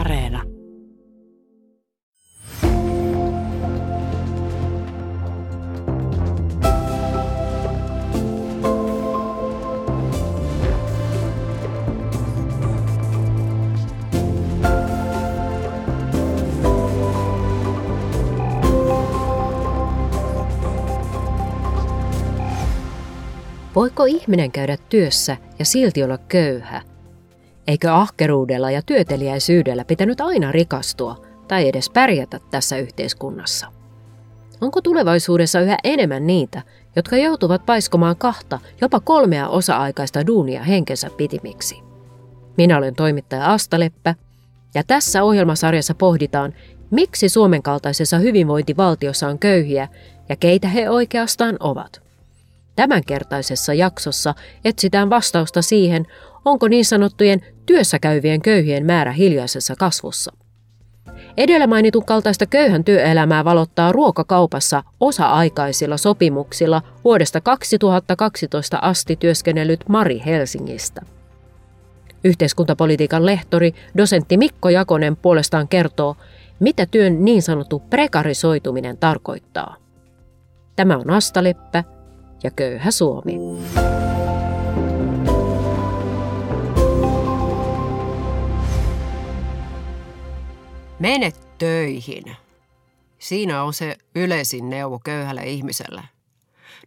Areena. Voiko ihminen käydä työssä ja silti olla köyhä? Eikö ahkeruudella ja työteliäisyydellä pitänyt aina rikastua tai edes pärjätä tässä yhteiskunnassa? Onko tulevaisuudessa yhä enemmän niitä, jotka joutuvat paiskomaan 2, jopa 3 osa-aikaista duunia henkensä pitimiksi? Minä olen toimittaja Asta Leppä, ja tässä ohjelmasarjassa pohditaan, miksi Suomen kaltaisessa hyvinvointivaltiossa on köyhiä ja keitä he oikeastaan ovat. Tämänkertaisessa jaksossa etsitään vastausta siihen, onko niin sanottujen työssäkäyvien köyhien määrä hiljaisessa kasvussa. Edellä mainitun kaltaista köyhän työelämää valottaa ruokakaupassa osa-aikaisilla sopimuksilla vuodesta 2012 asti työskennellyt Mari Helsingistä. Yhteiskuntapolitiikan lehtori, dosentti Mikko Jakonen puolestaan kertoo, mitä työn niin sanottu prekarisoituminen tarkoittaa. Tämä on Asta Leppä ja Köyhä Suomi. Mene töihin. Siinä on se yleisin neuvo köyhälle ihmiselle.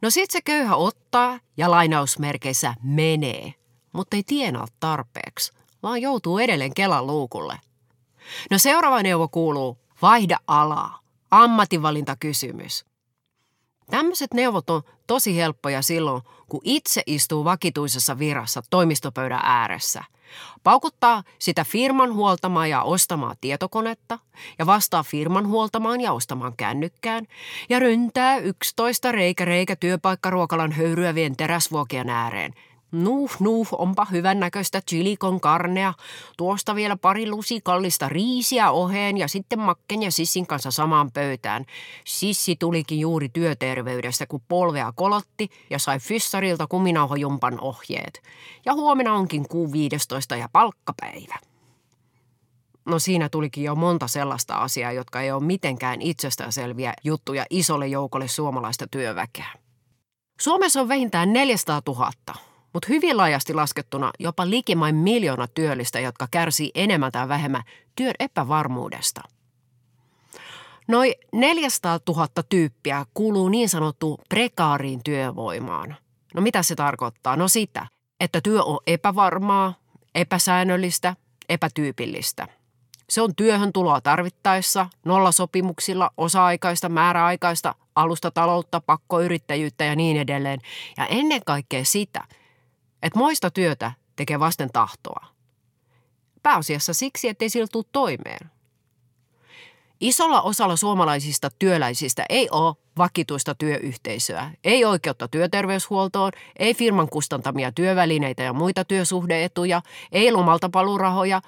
No sit se köyhä ottaa ja lainausmerkeissä menee, mutta ei tienaa tarpeeksi, vaan joutuu edelleen Kelan luukulle. No seuraava neuvo kuuluu, vaihda alaa, ammatinvalintakysymys. Tämmöiset neuvot on tosi helppoja silloin, kun itse istuu vakituisessa virassa toimistopöydän ääressä. Paukuttaa sitä firman huoltamaa ja ostamaa tietokonetta ja vastaa firman huoltamaan ja ostamaan kännykkään ja ryntää 11 reikä työpaikkaruokalan höyryävien teräsvuokien ääreen. Nuh, onpa hyvännäköistä chili con carnea, tuosta vielä pari lusikallista riisiä oheen ja sitten Makken ja Sissin kanssa samaan pöytään. Sissi tulikin juuri työterveydestä, kun polvea kolotti ja sai fyssarilta kuminauhajumpan ohjeet. Ja huomenna onkin kuun 15 ja palkkapäivä. No siinä tulikin jo monta sellaista asiaa, jotka ei ole mitenkään itsestäänselviä juttuja isolle joukolle suomalaista työväkeä. Suomessa on vähintään 400 000. Mutta hyvin laajasti laskettuna jopa likimain 1 miljoona työllistä, jotka kärsii enemmän tai vähemmän työn epävarmuudesta. Noin 400 000 tyyppiä kuuluu niin sanottuun prekaariin työvoimaan. No mitä se tarkoittaa? No sitä, että työ on epävarmaa, epäsäännöllistä, epätyypillistä. Se on työhön tuloa tarvittaessa, nollasopimuksilla, osa-aikaista, määräaikaista, alustataloutta, pakkoyrittäjyyttä ja niin edelleen. Ja ennen kaikkea sitä, että moista työtä tekee vasten tahtoa. Pääasiassa siksi, ettei sillä tule toimeen. Isolla osalla suomalaisista työläisistä ei ole vakituista työyhteisöä, ei oikeutta työterveyshuoltoon, ei firman kustantamia työvälineitä ja muita työsuhdeetuja, ei lomaltapaluurahoja,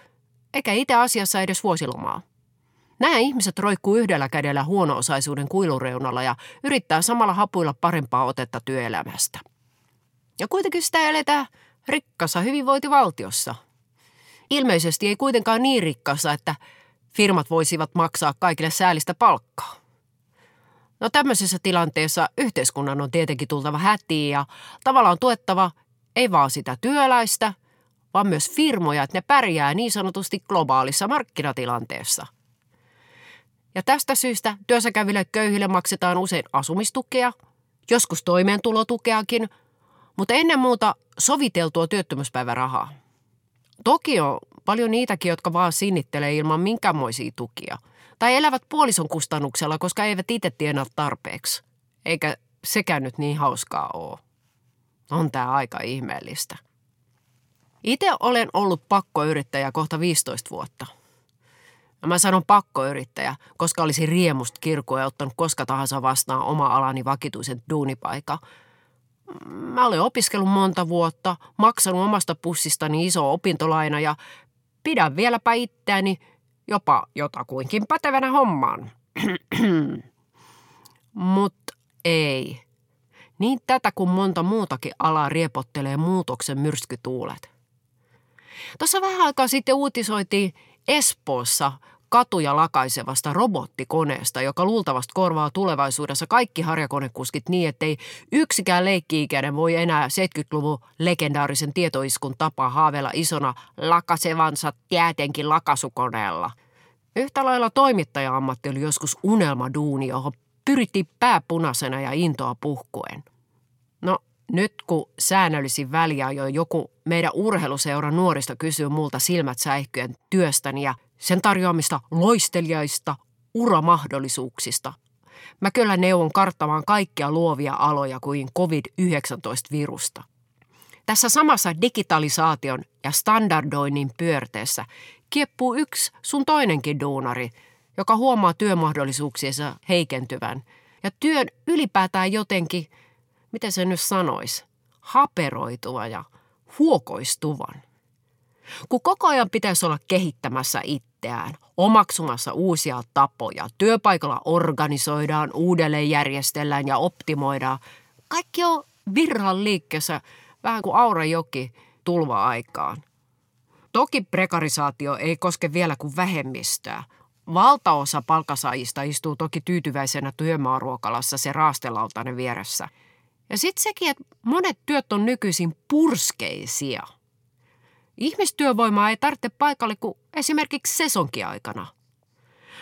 eikä itse asiassa edes vuosilomaa. Nämä ihmiset roikkuu yhdellä kädellä huono-osaisuuden kuilureunalla ja yrittää samalla hapuilla parempaa otetta työelämästä. Ja kuitenkin sitä eletään rikkaassa hyvinvointivaltiossa. Ilmeisesti ei kuitenkaan niin rikkaassa, että firmat voisivat maksaa kaikille säällistä palkkaa. No tämmöisessä tilanteessa yhteiskunnan on tietenkin tultava hätiin ja tavallaan tuettava ei vaan sitä työläistä, vaan myös firmoja, että ne pärjää niin sanotusti globaalissa markkinatilanteessa. Ja tästä syystä työssäkäville köyhille maksetaan usein asumistukea, joskus toimeentulotukeakin, mutta ennen muuta soviteltua työttömyyspäivärahaa. Toki on paljon niitäkin, jotka vaan sinnittelee ilman minkäänmoisia tukia. Tai elävät puolison kustannuksella, koska eivät itse tienaa tarpeeksi. Eikä sekään nyt niin hauskaa ole. On tämä aika ihmeellistä. Itse olen ollut pakkoyrittäjä kohta 15 vuotta. Ja mä sanon pakkoyrittäjä, koska olisin riemusta kirkua ja ottanut koska tahansa vastaan oma alani vakituisen duunipaikan. Mä olen opiskellut monta vuotta, maksanut omasta pussistani iso opintolaina ja pidän vieläpä itseäni jopa jotakuinkin pätevänä hommaan. Mut ei. Niin tätä kuin monta muutakin alaa riepottelee muutoksen myrskytuulet. Tuossa vähän aikaa sitten uutisoitiin Espoossa katuja lakaisevasta robottikoneesta, joka luultavasti korvaa tulevaisuudessa kaikki harjakonekuskit niin, ettei yksikään leikki-ikäinen voi enää 70-luvun legendaarisen tietoiskun tapaa haaveilla isona lakasevansa tietenkin lakasukoneella. Yhtä lailla toimittaja-ammatti oli joskus unelmaduuni, johon pyrittiin pääpunaisena ja intoa puhkuen. No nyt kun säännöllisin väliajoin joku meidän urheiluseura nuorista kysyy multa silmät säihkyen työstäni ja sen tarjoamista loistelijaista uramahdollisuuksista, mä kyllä neuvon karttamaan kaikkia luovia aloja kuin COVID-19-virusta. Tässä samassa digitalisaation ja standardoinnin pyörteessä kieppuu yksi sun toinenkin duunari, joka huomaa työmahdollisuuksiensa heikentyvän ja työn ylipäätään jotenkin, miten se nyt sanoisi, haperoituva ja huokoistuvan. Kun koko ajan pitäisi olla kehittämässä itseään, omaksumassa uusia tapoja, työpaikalla organisoidaan, uudelleen järjestellään ja optimoidaan, kaikki on virran liikkeessä vähän kuin Aurajoki tulva-aikaan. Toki prekarisaatio ei koske vielä kuin vähemmistöä. Valtaosa palkansaajista istuu toki tyytyväisenä työmaaruokalassa se raastelautainen vieressä. Ja sitten sekin, että monet työt on nykyisin purskeisia. Ihmistyövoimaa ei tarvitse paikalle kuin esimerkiksi sesonkiaikana.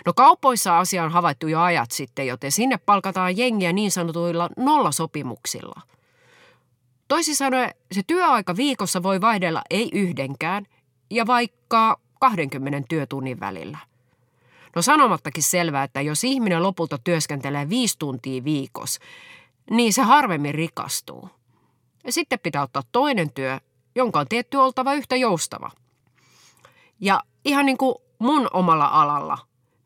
No kaupoissa asia on havaittu jo ajat sitten, joten sinne palkataan jengiä niin sanotuilla nollasopimuksilla. Toisin sanoen se työaika viikossa voi vaihdella ei yhdenkään ja vaikka 20 työtunnin välillä. No sanomattakin selvää, että jos ihminen lopulta työskentelee 5 tuntia viikossa, niin se harvemmin rikastuu. Ja sitten pitää ottaa toinen työ, jonka on tietty oltava yhtä joustava. Ja ihan niin kuin mun omalla alalla,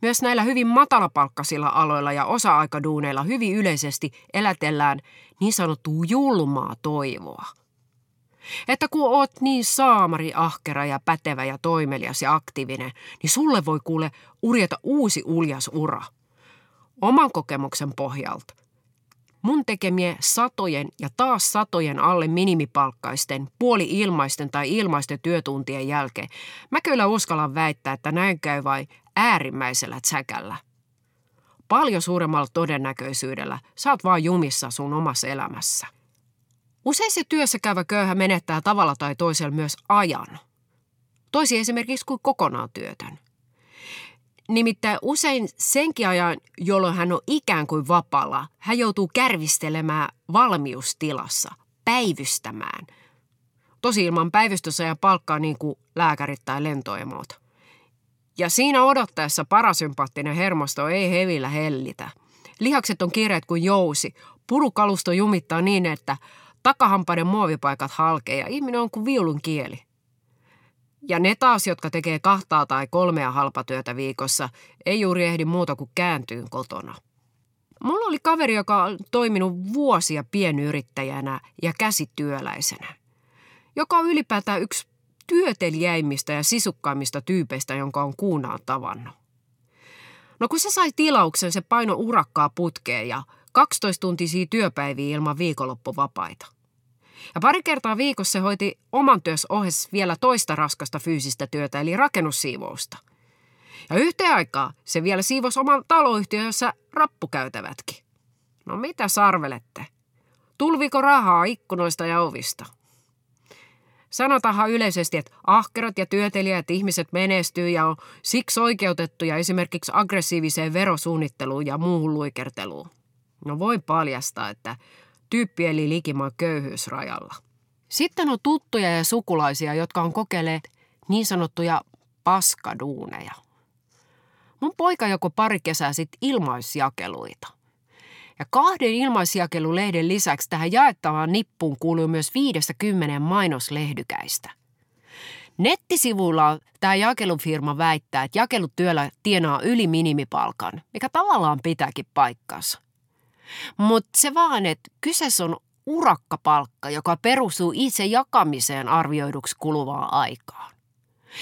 myös näillä hyvin matalapalkkaisilla aloilla ja osa-aikaduuneilla hyvin yleisesti elätellään niin sanottua julmaa toivoa. Että kun oot niin saamari, ahkera ja pätevä ja toimelias ja aktiivinen, niin sulle voi kuule urjeta uusi uljas ura. Oman kokemuksen pohjalta. Mun tekemiä satojen ja taas satojen alle minimipalkkaisten, puoli-ilmaisten tai ilmaisten työtuntien jälkeen mä kyllä uskallan väittää, että näin käy vain äärimmäisellä tsäkällä. Paljon suuremmalla todennäköisyydellä sä oot vaan jumissa sun omassa elämässä. Usein se työssä käyvä köyhä menettää tavalla tai toisella myös ajan. Toisin esimerkiksi kuin kokonaan työtön. Nimittäin usein senkin ajan, jolloin hän on ikään kuin vapaalla, hän joutuu kärvistelemään valmiustilassa, päivystämään. Tosi ilman päivystysajan palkkaa niin kuin lääkärit tai lentoemot. Ja siinä odottaessa parasympaattinen hermosto ei hevillä hellitä. Lihakset on kireät kuin jousi. Purukalusto jumittaa niin, että takahampaiden muovipaikat halkee ja ihminen on kuin viulun kieli. Ja ne taas, jotka tekee 2 tai 3 halpatyötä viikossa, ei juuri ehdi muuta kuin kääntyyn kotona. Mulla oli kaveri, joka on toiminut vuosia pienyrittäjänä ja käsityöläisenä, joka on ylipäätään yksi työteliäimmistä ja sisukkaimmista tyypeistä, jonka on kuunaan tavannut. No kun se sai tilauksen, se paino urakkaa putkeen ja 12-tuntisia työpäiviä ilman viikonloppuvapaita. Ja pari kertaa viikossa se hoiti oman työssä ohessa vielä toista raskasta fyysistä työtä, eli rakennussiivousta. Ja yhteen aikaa se vielä siivosi oman taloyhtiön, jossa rappukäytävätkin. No mitä sarvelette? Tulviko rahaa ikkunoista ja ovista? Sanotaanhan yleisesti, että ahkerat ja työtelijät ihmiset menestyy ja on siksi oikeutettuja esimerkiksi aggressiiviseen verosuunnitteluun ja muuhun luikerteluun. No voi paljastaa, että tyyppi eli likimaan köyhyysrajalla. Sitten on tuttuja ja sukulaisia, jotka on kokeilleet niin sanottuja paskaduuneja. Mun poika joko pari kesää sitten ilmaisjakeluita. Ja 2 ilmaisjakelulehden lisäksi tähän jaettavaan nippuun kuuluu myös 5–10 mainoslehdykäistä. Nettisivuilla tämä jakelufirma väittää, että jakelutyöllä tienaa yli minimipalkan, mikä tavallaan pitääkin paikkansa. Mutta se vaan, että kyseessä on urakkapalkka, joka perustuu itse jakamiseen arvioiduksi kuluvaan aikaan.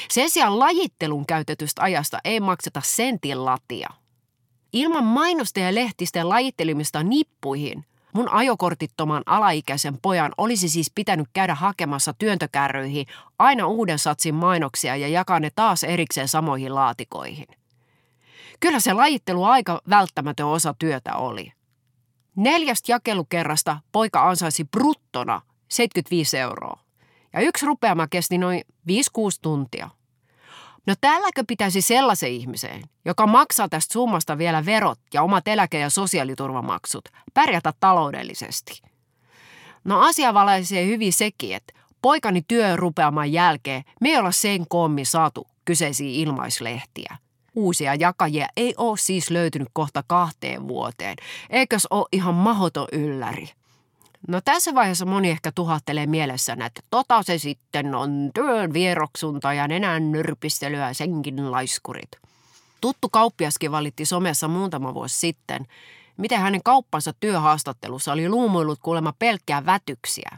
Sen sijaan lajittelun käytetystä ajasta ei makseta sentin latia. Ilman mainosten ja lehtisten lajittelemista nippuihin Mun ajokortittoman alaikäisen pojan olisi siis pitänyt käydä hakemassa työntökärryihin aina uuden satsin mainoksia ja jakaa ne taas erikseen samoihin laatikoihin. Kyllä se lajittelu aika välttämätön osa työtä oli. 4 jakelukerrasta poika ansaisi bruttona 75 €. Ja 1 rupeama kesti noin 5-6 tuntia. No tälläkö pitäisi sellaisen ihmiseen, joka maksaa tästä summasta vielä verot ja omat eläke- ja sosiaaliturvamaksut, pärjätä taloudellisesti? No asia valaisee hyvin sekin, että poikani työn rupeaman jälkeen me ei olla sen koommin saatu kyseisiä ilmaislehtiä. Uusia jakajia ei ole siis löytynyt kohta 2 vuoteen, eikös ole ihan mahdoton ylläri. No tässä vaiheessa moni ehkä tuhahtelee mielessään, että tota se sitten on työn vieroksunta ja nenän nyrpistelyä ja senkin laiskurit. Tuttu kauppiaskin valitti somessa muutama vuosi sitten, miten hänen kauppansa työhaastattelussa oli luumuillut kuulemma pelkkää vätyksiä.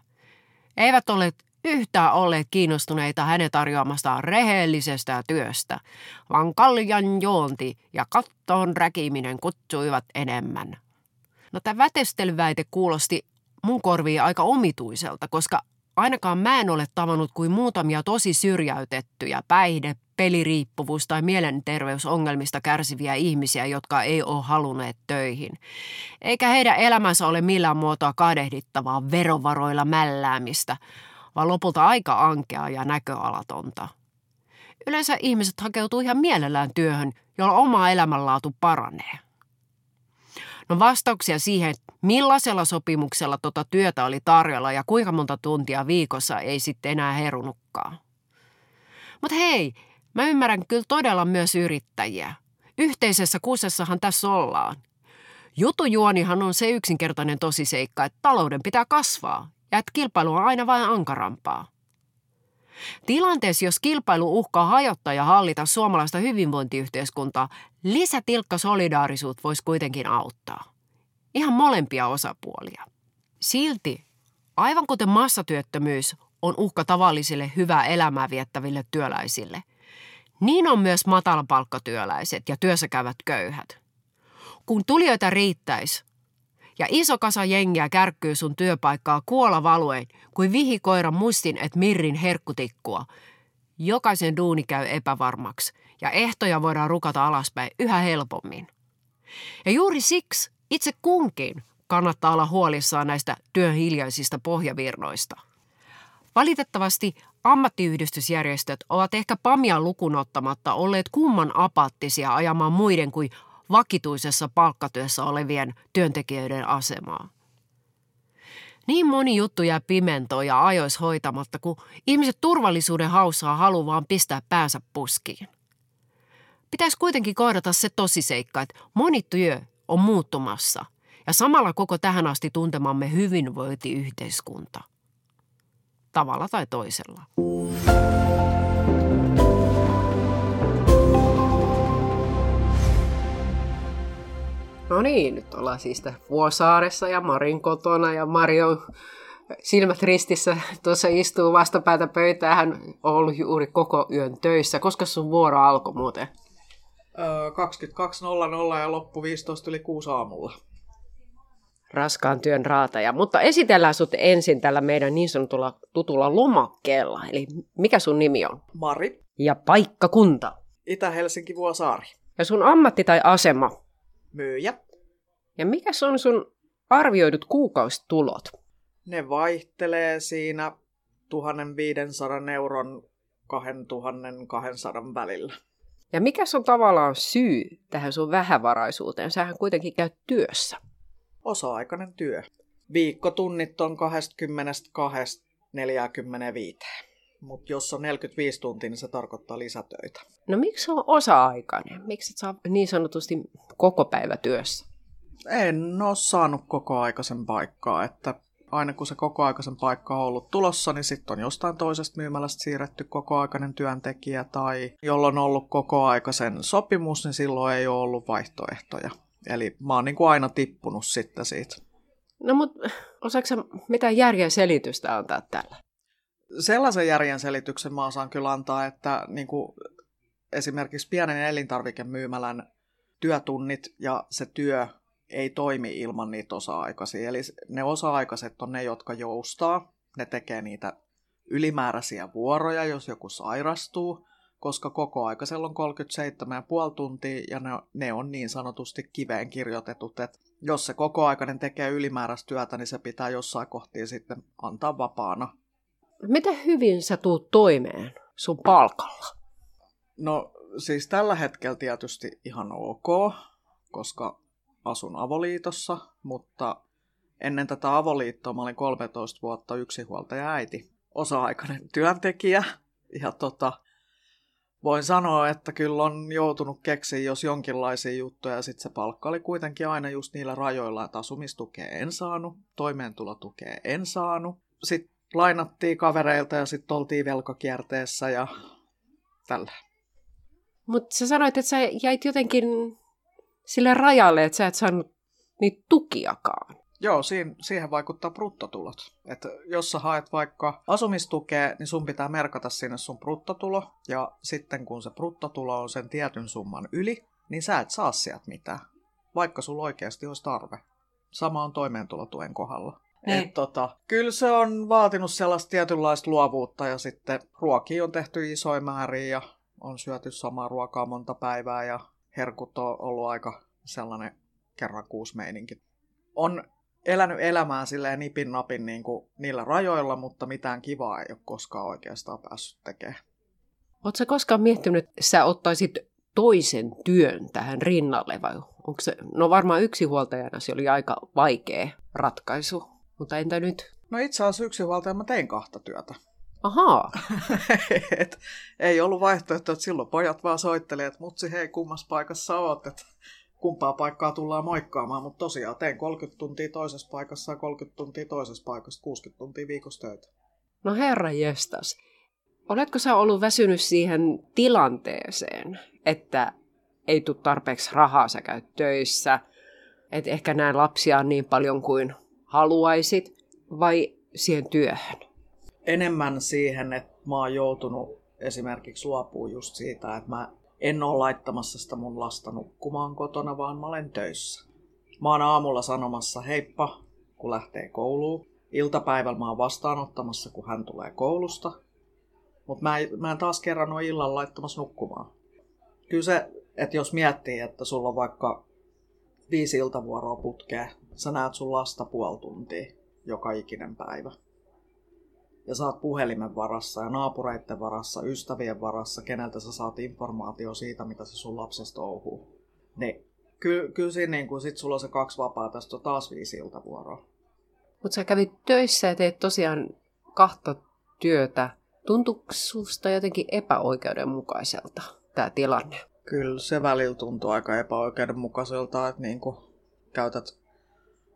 Eivät ole yhtään olleet kiinnostuneita hänen tarjoamastaan rehellisestä työstä, vaan kaljan juonti ja kattoon räkiminen kutsuivat enemmän. No tämä vätestelyväite kuulosti mun korviin aika omituiselta, koska ainakaan mä en ole tavannut kuin muutamia tosi syrjäytettyjä päihde-, peliriippuvuus- tai mielenterveysongelmista kärsiviä ihmisiä, jotka ei ole halunneet töihin. Eikä heidän elämänsä ole millään muotoa kadehdittavaa verovaroilla mälläämistä, vaan lopulta aika ankeaa ja näköalatonta. Yleensä ihmiset hakeutuu ihan mielellään työhön, jolla oma elämänlaatu paranee. No vastauksia siihen, millaisella sopimuksella tota työtä oli tarjolla ja kuinka monta tuntia viikossa ei sitten enää herunutkaan. Mutta hei, mä ymmärrän kyllä todella myös yrittäjiä. Yhteisessä kusessahan tässä ollaan. Jutujuonihan on se yksinkertainen tosiseikka, että talouden pitää kasvaa ja että kilpailu on aina vain ankarampaa. Tilanteessa, jos kilpailu uhkaa hajottaa ja hallita suomalaista hyvinvointiyhteiskuntaa, lisätilkka solidaarisuus voisi kuitenkin auttaa. Ihan molempia osapuolia. Silti, aivan kuten massatyöttömyys on uhka tavallisille hyvää elämää viettäville työläisille, niin on myös matalapalkkatyöläiset ja työssäkäyvät köyhät. Kun tulijoita riittäisi ja iso kasa jengiä kärkkyy sun työpaikkaa kuolavalueen kuin vihikoiran mustin et mirrin herkkutikkua, jokaisen duuni käy epävarmaksi ja ehtoja voidaan rukata alaspäin yhä helpommin. Ja juuri siksi itse kunkin kannattaa olla huolissaan näistä työn hiljaisista pohjavirnoista. Valitettavasti ammattiyhdistysjärjestöt ovat ehkä pamia lukuun ottamatta olleet kumman apaattisia ajamaan muiden kuin vakituisessa palkkatyössä olevien työntekijöiden asemaa. Niin moni juttu jää pimentoon ja ajois hoitamatta, kun ihmiset turvallisuuden haussaa haluaa pistää päänsä puskiin. Pitäisi kuitenkin kohdata se tosiseikka, että moni työ on muuttumassa ja samalla koko tähän asti tuntemamme hyvinvointiyhteiskunta. Tavalla tai toisella. No niin, nyt ollaan siis Vuosaaressa ja Marin kotona ja Mari on silmät ristissä. Tuossa istuu vastapäätä pöytään. Hän on ollut juuri koko yön töissä. Koska sun vuoro alkoi muuten? 22.00 ja loppu 5:06 aamulla. Raskaan työn raataja. Mutta esitellään sut ensin tällä meidän niin sanotulla tutulla lomakkeella. Eli mikä sun nimi on? Mari. Ja paikkakunta? Itä-Helsinki Vuosaari. Ja sun ammatti tai asema? Myyjä. Ja mikä on sun arvioidut kuukausitulot? Ne vaihtelee siinä 1 500 € 2 200 välillä. Ja mikä on tavallaan syy tähän sun vähävaraisuuteen? Sähän kuitenkin käyt työssä. Osa-aikainen työ. Viikkotunnit on 22-45. Mutta jos on 45 tuntia, niin se tarkoittaa lisätöitä. No miksi se on osa-aikainen? Miksi et saa niin sanotusti koko päivä työssä? En ole saanut kokoaikaisen paikkaa. Että aina kun se kokoaikaisen paikka on ollut tulossa, niin sitten on jostain toisesta myymälästä siirretty kokoaikainen työntekijä. Tai jolloin on ollut kokoaikaisen sopimus, niin silloin ei ole ollut vaihtoehtoja. Eli mä oon niin kuin aina tippunut sitten siitä. No mutta osaatko sä mitään järjen selitystä antaa tällä? Sellaisen järjen selityksen mä osaan kyllä antaa, että niin kuin esimerkiksi pienen elintarvikemyymälän työtunnit ja se työ ei toimi ilman niitä osa-aikaisia. Eli ne osa-aikaiset on ne, jotka joustaa. Ne tekee niitä ylimääräisiä vuoroja, jos joku sairastuu, koska kokoaikaisella on 37,5 tuntia ja ne on niin sanotusti kiveen kirjoitetut. Et jos se kokoaikainen tekee ylimääräistä työtä, niin se pitää jossain kohtia sitten antaa vapaana. Miten hyvin sä tuut toimeen sun palkalla? No siis tällä hetkellä tietysti ihan ok, koska asun avoliitossa, mutta ennen tätä avoliittoa mä olin 13 vuotta yksinhuoltaja äiti, osa-aikainen työntekijä. Ja voin sanoa, että kyllä on joutunut keksiä jos jonkinlaisia juttuja, ja sitten se palkka oli kuitenkin aina just niillä rajoilla, että asumistukea en saanut, toimeentulotukea en saanut. Sitten lainattiin kavereilta ja sitten oltiin velkakierteessä ja tällä. Mutta sä sanoit, että sä jäit jotenkin sille rajalle, että sä et saanut niitä tukiakaan. Joo, siihen vaikuttaa bruttotulot. Että jos sä haet vaikka asumistukea, niin sun pitää merkata sinne sun bruttotulo. Ja sitten kun se bruttotulo on sen tietyn summan yli, niin sä et saa sieltä mitään. Vaikka sulla oikeasti olisi tarve. Sama on toimeentulotuen kohdalla. Kyllä se on vaatinut sellaista tietynlaista luovuutta ja sitten ruokia on tehty isoja määriä ja on syöty samaa ruokaa monta päivää ja herkut on ollut aika sellainen kerran kuusi meininki. On elänyt elämää silleen nipin napin niin kuin niillä rajoilla, mutta mitään kivaa ei ole koskaan oikeastaan päässyt tekemään. Oletko sä koskaan miettinyt, että sä ottaisit toisen työn tähän rinnalle vai onko se? No varmaan yksinhuoltajana se oli aika vaikea ratkaisu, mutta entä nyt? No itse asiassa yksinhuoltajana mä tein 2 työtä. Ahaa. Ei ollut vaihtoehto, että silloin pojat vaan soitteli, että mutsi hei kummassa paikassa oot, että kumpaa paikkaa tullaan moikkaamaan, mutta tosiaan tein 30 tuntia toisessa paikassa ja 30 tuntia toisessa paikassa, 60 tuntia viikossa töitä. No herra jestas, oletko sä ollut väsynyt siihen tilanteeseen, että ei tule tarpeeksi rahaa, sä käyt töissä, et ehkä näe lapsia niin paljon kuin haluaisit, vai siihen työhön? Enemmän siihen, että mä oon joutunut esimerkiksi luopumaan just siitä, että mä en ole laittamassa sitä mun lasta nukkumaan kotona, vaan mä olen töissä. Mä oon aamulla sanomassa heippa, kun lähtee kouluun. Iltapäivällä mä oon vastaanottamassa, kun hän tulee koulusta. Mutta mä en taas kerran ole illalla laittamassa nukkumaan. Kyllä se, että jos miettii, että sulla on vaikka 5 iltavuoroa putkea, sä näet sun lasta puoli tuntia joka ikinen päivä. Ja sä oot puhelimen varassa ja naapureitten varassa, ystävien varassa, keneltä sä saat informaatio siitä, mitä se sun lapsesta ouhuu. Niin, kyllä siinä niin kun sit sulla on se 2 vapaata, ja sit on taas 5 iltavuoroa. Mut sä kävit töissä ja teet tosiaan 2 työtä. Tuntuuko susta jotenkin epäoikeudenmukaiselta tää tilanne? Kyllä se välillä tuntuu aika epäoikeudenmukaiselta, että niin kun käytät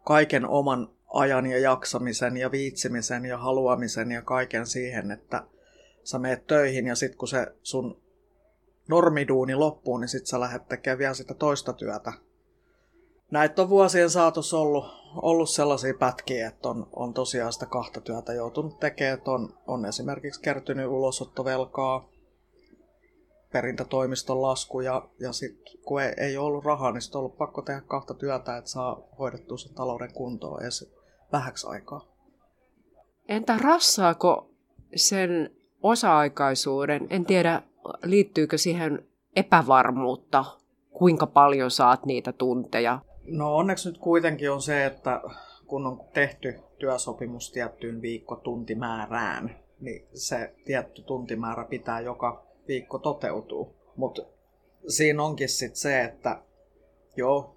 kaiken oman ajan ja jaksamisen ja viitsimisen ja haluamisen ja kaiken siihen, että sä meet töihin ja sit kun se sun normiduuni loppuu, niin sit sä lähdet tekemään vielä sitä toista työtä. Näitä on vuosien saatossa ollut sellaisia pätkiä, että on tosiaan sitä 2 työtä joutunut tekemään. On esimerkiksi kertynyt ulosottovelkaa, perintätoimiston lasku ja sit kun ei ollut rahaa, niin sit on ollut pakko tehdä 2 työtä, että saa hoidettua sen talouden kuntoon edes vähäksi aikaa. Entä rassaako sen osa-aikaisuuden? En tiedä, liittyykö siihen epävarmuutta, kuinka paljon saat niitä tunteja? No onneksi nyt kuitenkin on se, että kun on tehty työsopimus tiettyyn viikkotuntimäärään, niin se tietty tuntimäärä pitää joka viikko toteutuu. Mutta siinä onkin sitten se, että joo,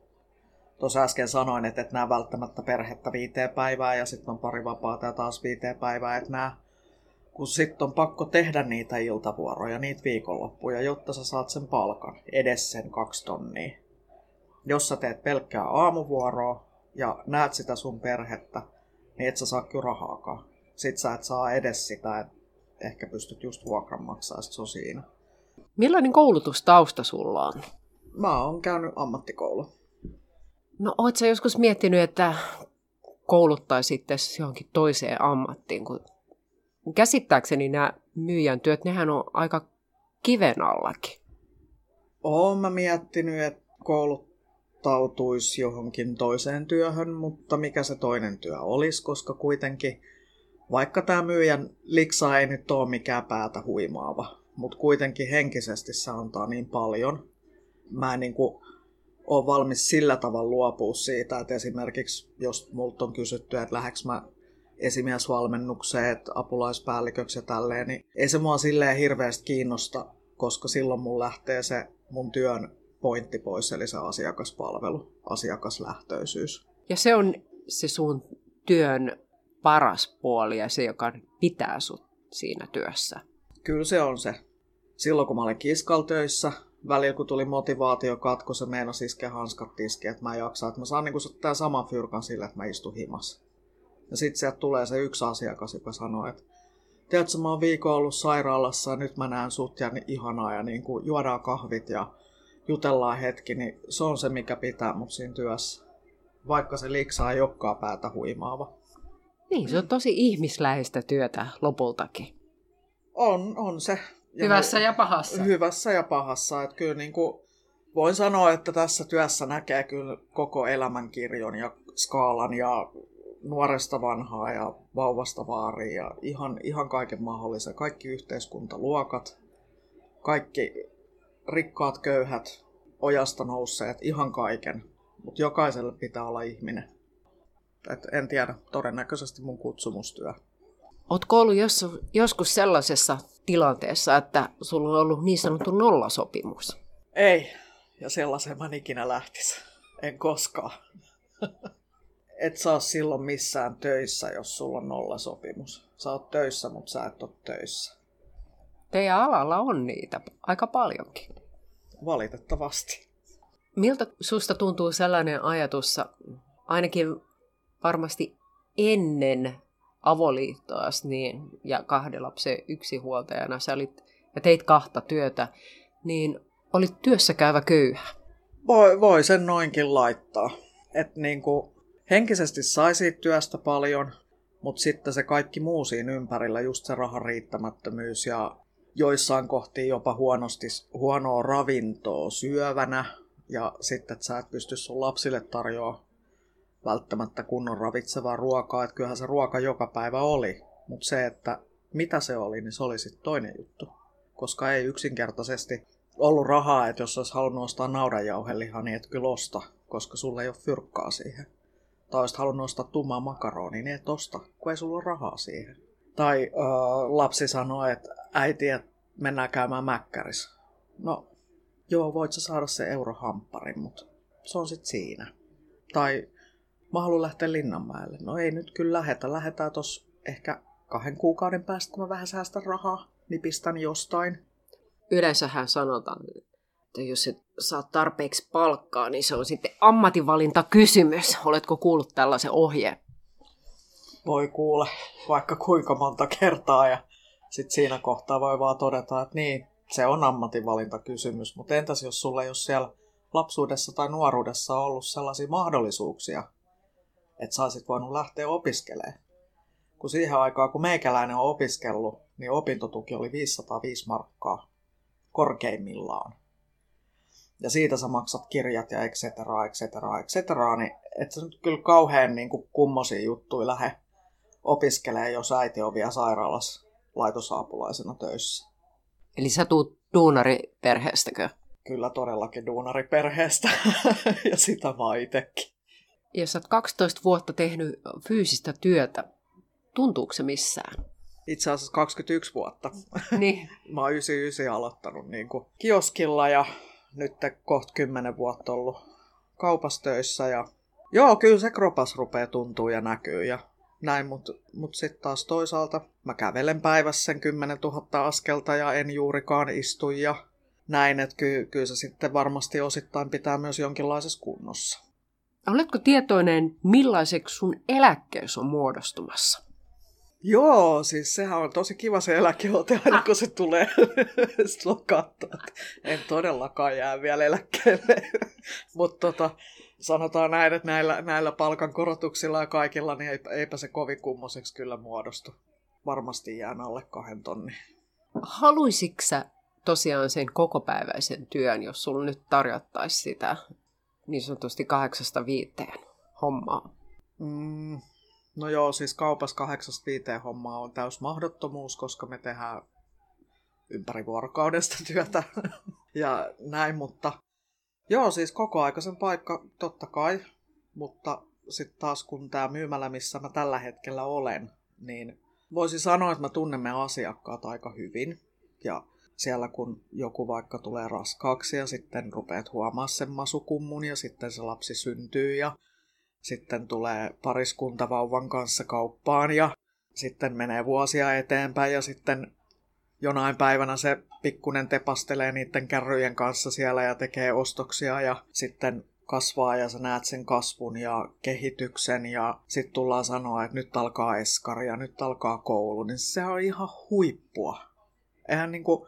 tuossa äsken sanoin, että et nää välttämättä perhettä 5 päivää ja sitten on pari vapaata ja taas 5 päivää, että nää, kun sitten on pakko tehdä niitä iltavuoroja, niitä viikonloppuja, jotta sä saat sen palkan, edes sen 2 tonnia. Jos sä teet pelkkää aamuvuoroa ja näet sitä sun perhettä, niin et sä saa kyllä rahaakaan. Sit sä et saa edes sitä, että ehkä pystyt just vuokran maksamaan, sit se on siinä. Millainen koulutustausta sulla on? Mä oon käynyt ammattikoulu. No oot sä joskus miettinyt, että kouluttaisit tässä johonkin toiseen ammattiin? Kun käsittääkseni nämä myyjän työt, nehän on aika kiven allakin. Oon mä miettinyt, että suhtautuisi johonkin toiseen työhön, mutta mikä se toinen työ olisi, koska kuitenkin vaikka tämä myyjän liksa ei nyt ole mikään päätä huimaava, mutta kuitenkin henkisesti se antaa niin paljon. Mä en niin kuin ole valmis sillä tavalla luopua siitä, että esimerkiksi jos multa on kysytty, että lähdekö mä esimiesvalmennukseen, apulaispäälliköksi ja tälleen, niin ei se mua silleen hirveästi kiinnosta, koska silloin mun lähtee se mun työn pointti pois, eli se asiakaspalvelu, asiakaslähtöisyys. Ja se on se sun työn paras puoli ja se, joka pitää sut siinä työssä. Kyllä se on se. Silloin kun mä olin Kiskalla töissä, välillä kun tuli motivaatiokatko, se meinasi iskeä hanskat tiskiin, että mä jaksan. Että mä saan niin tämän saman fyrkan sillä, että mä istun himas. Ja sitten sieltä tulee se yksi asiakas, joka sanoo, että tiedätkö, mä oon viikon ollut sairaalassa ja nyt mä näen sut ja niin ihanaa ja niin kuin juodaan kahvit ja jutellaan hetki, niin se on se, mikä pitää mut siinä työssä. Vaikka se liksaa ei olekaan päätä huimaava. Niin, se on tosi ihmisläheistä työtä lopultakin. On se. Ja hyvässä ja pahassa. Hyvässä ja pahassa. Että kyllä niin kuin voin sanoa, että tässä työssä näkee kyllä koko elämänkirjon ja skaalan ja nuoresta vanhaa ja vauvasta vaariin ja ihan kaiken mahdollisen. Kaikki yhteiskuntaluokat, kaikki rikkaat, köyhät, ojasta nousseet, ihan kaiken. Mutta jokaiselle pitää olla ihminen. Et en tiedä, todennäköisesti mun kutsumustyö. Ootko ollut joskus sellaisessa tilanteessa, että sulla on ollut niin sanottu nollasopimus? Ei, ja sellaisen mä ikinä lähtisi. En koskaan. Et sä oo silloin missään töissä, jos sulla on nollasopimus. Sä oot töissä, mutta sä et oo töissä. Teidän alalla on niitä aika paljonkin. Valitettavasti. Miltä susta tuntuu sellainen ajatus, ainakin varmasti ennen avoliittoas niin, ja 2 lapsen yksinhuoltajana sä olit, ja teit 2 työtä, niin olit työssä käyvä köyhä? Voi sen noinkin laittaa. Et niinku, henkisesti sai siitä työstä paljon, mutta sitten se kaikki muu siinä ympärillä, just se rahan riittämättömyys ja joissain kohtiin jopa huonoa ravintoa syövänä ja sitten, että sä et pysty sun lapsille tarjoamaan välttämättä kunnon ravitsevaa ruokaa, että kyllähän se ruoka joka päivä oli, mutta se, että mitä se oli, niin se oli sitten toinen juttu, koska ei yksinkertaisesti ollut rahaa, että jos olisi halunnut ostaa naudanjauhelihaa, niin et kyllä osta, koska sulla ei ole fyrkkaa siihen. Tai olisit halunnut ostaa tummaa makaronia, niin et osta, kun ei sulla ole rahaa siihen. Tai lapsi sanoi, että äiti, että mennään käymään mäkkärissä. No, joo, voit sä saada se eurohampparin, mutta se on sitten siinä. Tai mä haluan lähteä Linnanmäelle. No ei nyt kyllä lähetä. Lähetään tossa ehkä 2 kuukauden päästä, kun mä vähän säästän rahaa, nipistän jostain. Yleensähän sanotaan, että jos et saa tarpeeksi palkkaa, niin se on sitten ammatinvalintakysymys. Oletko kuullut tällaisen ohjeen? Voi kuule, vaikka kuinka monta kertaa. Ja sitten siinä kohtaa voi vaan todeta, että niin, se on ammatinvalintakysymys. Mutta entäs jos sulla ei ole siellä lapsuudessa tai nuoruudessa ollut sellaisia mahdollisuuksia, että sä olisit voinut lähteä opiskelemaan. Kun siihen aikaan, kun meikäläinen on opiskellut, niin opintotuki oli 505 markkaa korkeimmillaan. Ja siitä sä maksat kirjat ja et cetera, et cetera, et cetera, niin et sä nyt kyllä kauhean niin kuin kummosia juttuja lähde opiskelemaan, jos äiti on vielä sairaalassa laitosaapulaisena töissä. Eli sä tuut duunariperheestäkö? Kyllä todellakin duunariperheestä ja sitä vaan itsekin. Ja sä oot 12 vuotta tehnyt fyysistä työtä. Tuntuuko se missään? Itse asiassa 21 vuotta. Niin. Mä oon 99 aloittanut niin kuin kioskilla ja nyt kohta 10 vuotta ollut kaupassa töissä. Ja joo, kyllä se kropas rupeaa tuntuu ja näkyy ja näin, mut sitten taas toisaalta mä kävelen päivässä sen 10 000 askelta ja en juurikaan istu ja näin, että kyllä se sitten varmasti osittain pitää myös jonkinlaisessa kunnossa. Oletko tietoinen, millaiseksi sun eläkkeesi on muodostumassa? Joo, siis sehän on tosi kiva se eläkeote, aina kun se tulee lokattaa. En todellakaan jää vielä eläkkeelle. Mutta sanotaan näin, että näillä palkankorotuksilla ja kaikilla, niin eipä se kovin kummoseksi kyllä muodostu. Varmasti jään alle 2 000. Haluisitko sä tosiaan sen kokopäiväisen työn, jos sulla nyt tarjottaisi sitä? niin sanotusti 8–5 hommaa? No joo, siis kaupassa 8–5 hommaa on täys mahdottomuus, koska me tehdään ympäri vuorokaudesta työtä ja näin, mutta joo, siis kokoaikaisen paikka totta kai, mutta sitten taas kun tämä myymälä, missä mä tällä hetkellä olen, niin voisi sanoa, että mä tunnemme asiakkaat aika hyvin. Ja siellä kun joku vaikka tulee raskaaksi ja sitten rupeat huomaamaan sen masukummun ja sitten se lapsi syntyy ja sitten tulee pariskunta vauvan kanssa kauppaan ja sitten menee vuosia eteenpäin ja sitten jonain päivänä se pikkunen tepastelee niiden kärryjen kanssa siellä ja tekee ostoksia ja sitten kasvaa ja sä näet sen kasvun ja kehityksen ja sit tullaan sanoa, että nyt alkaa eskari ja nyt alkaa koulu, niin se on ihan huippua. Eihän niinku,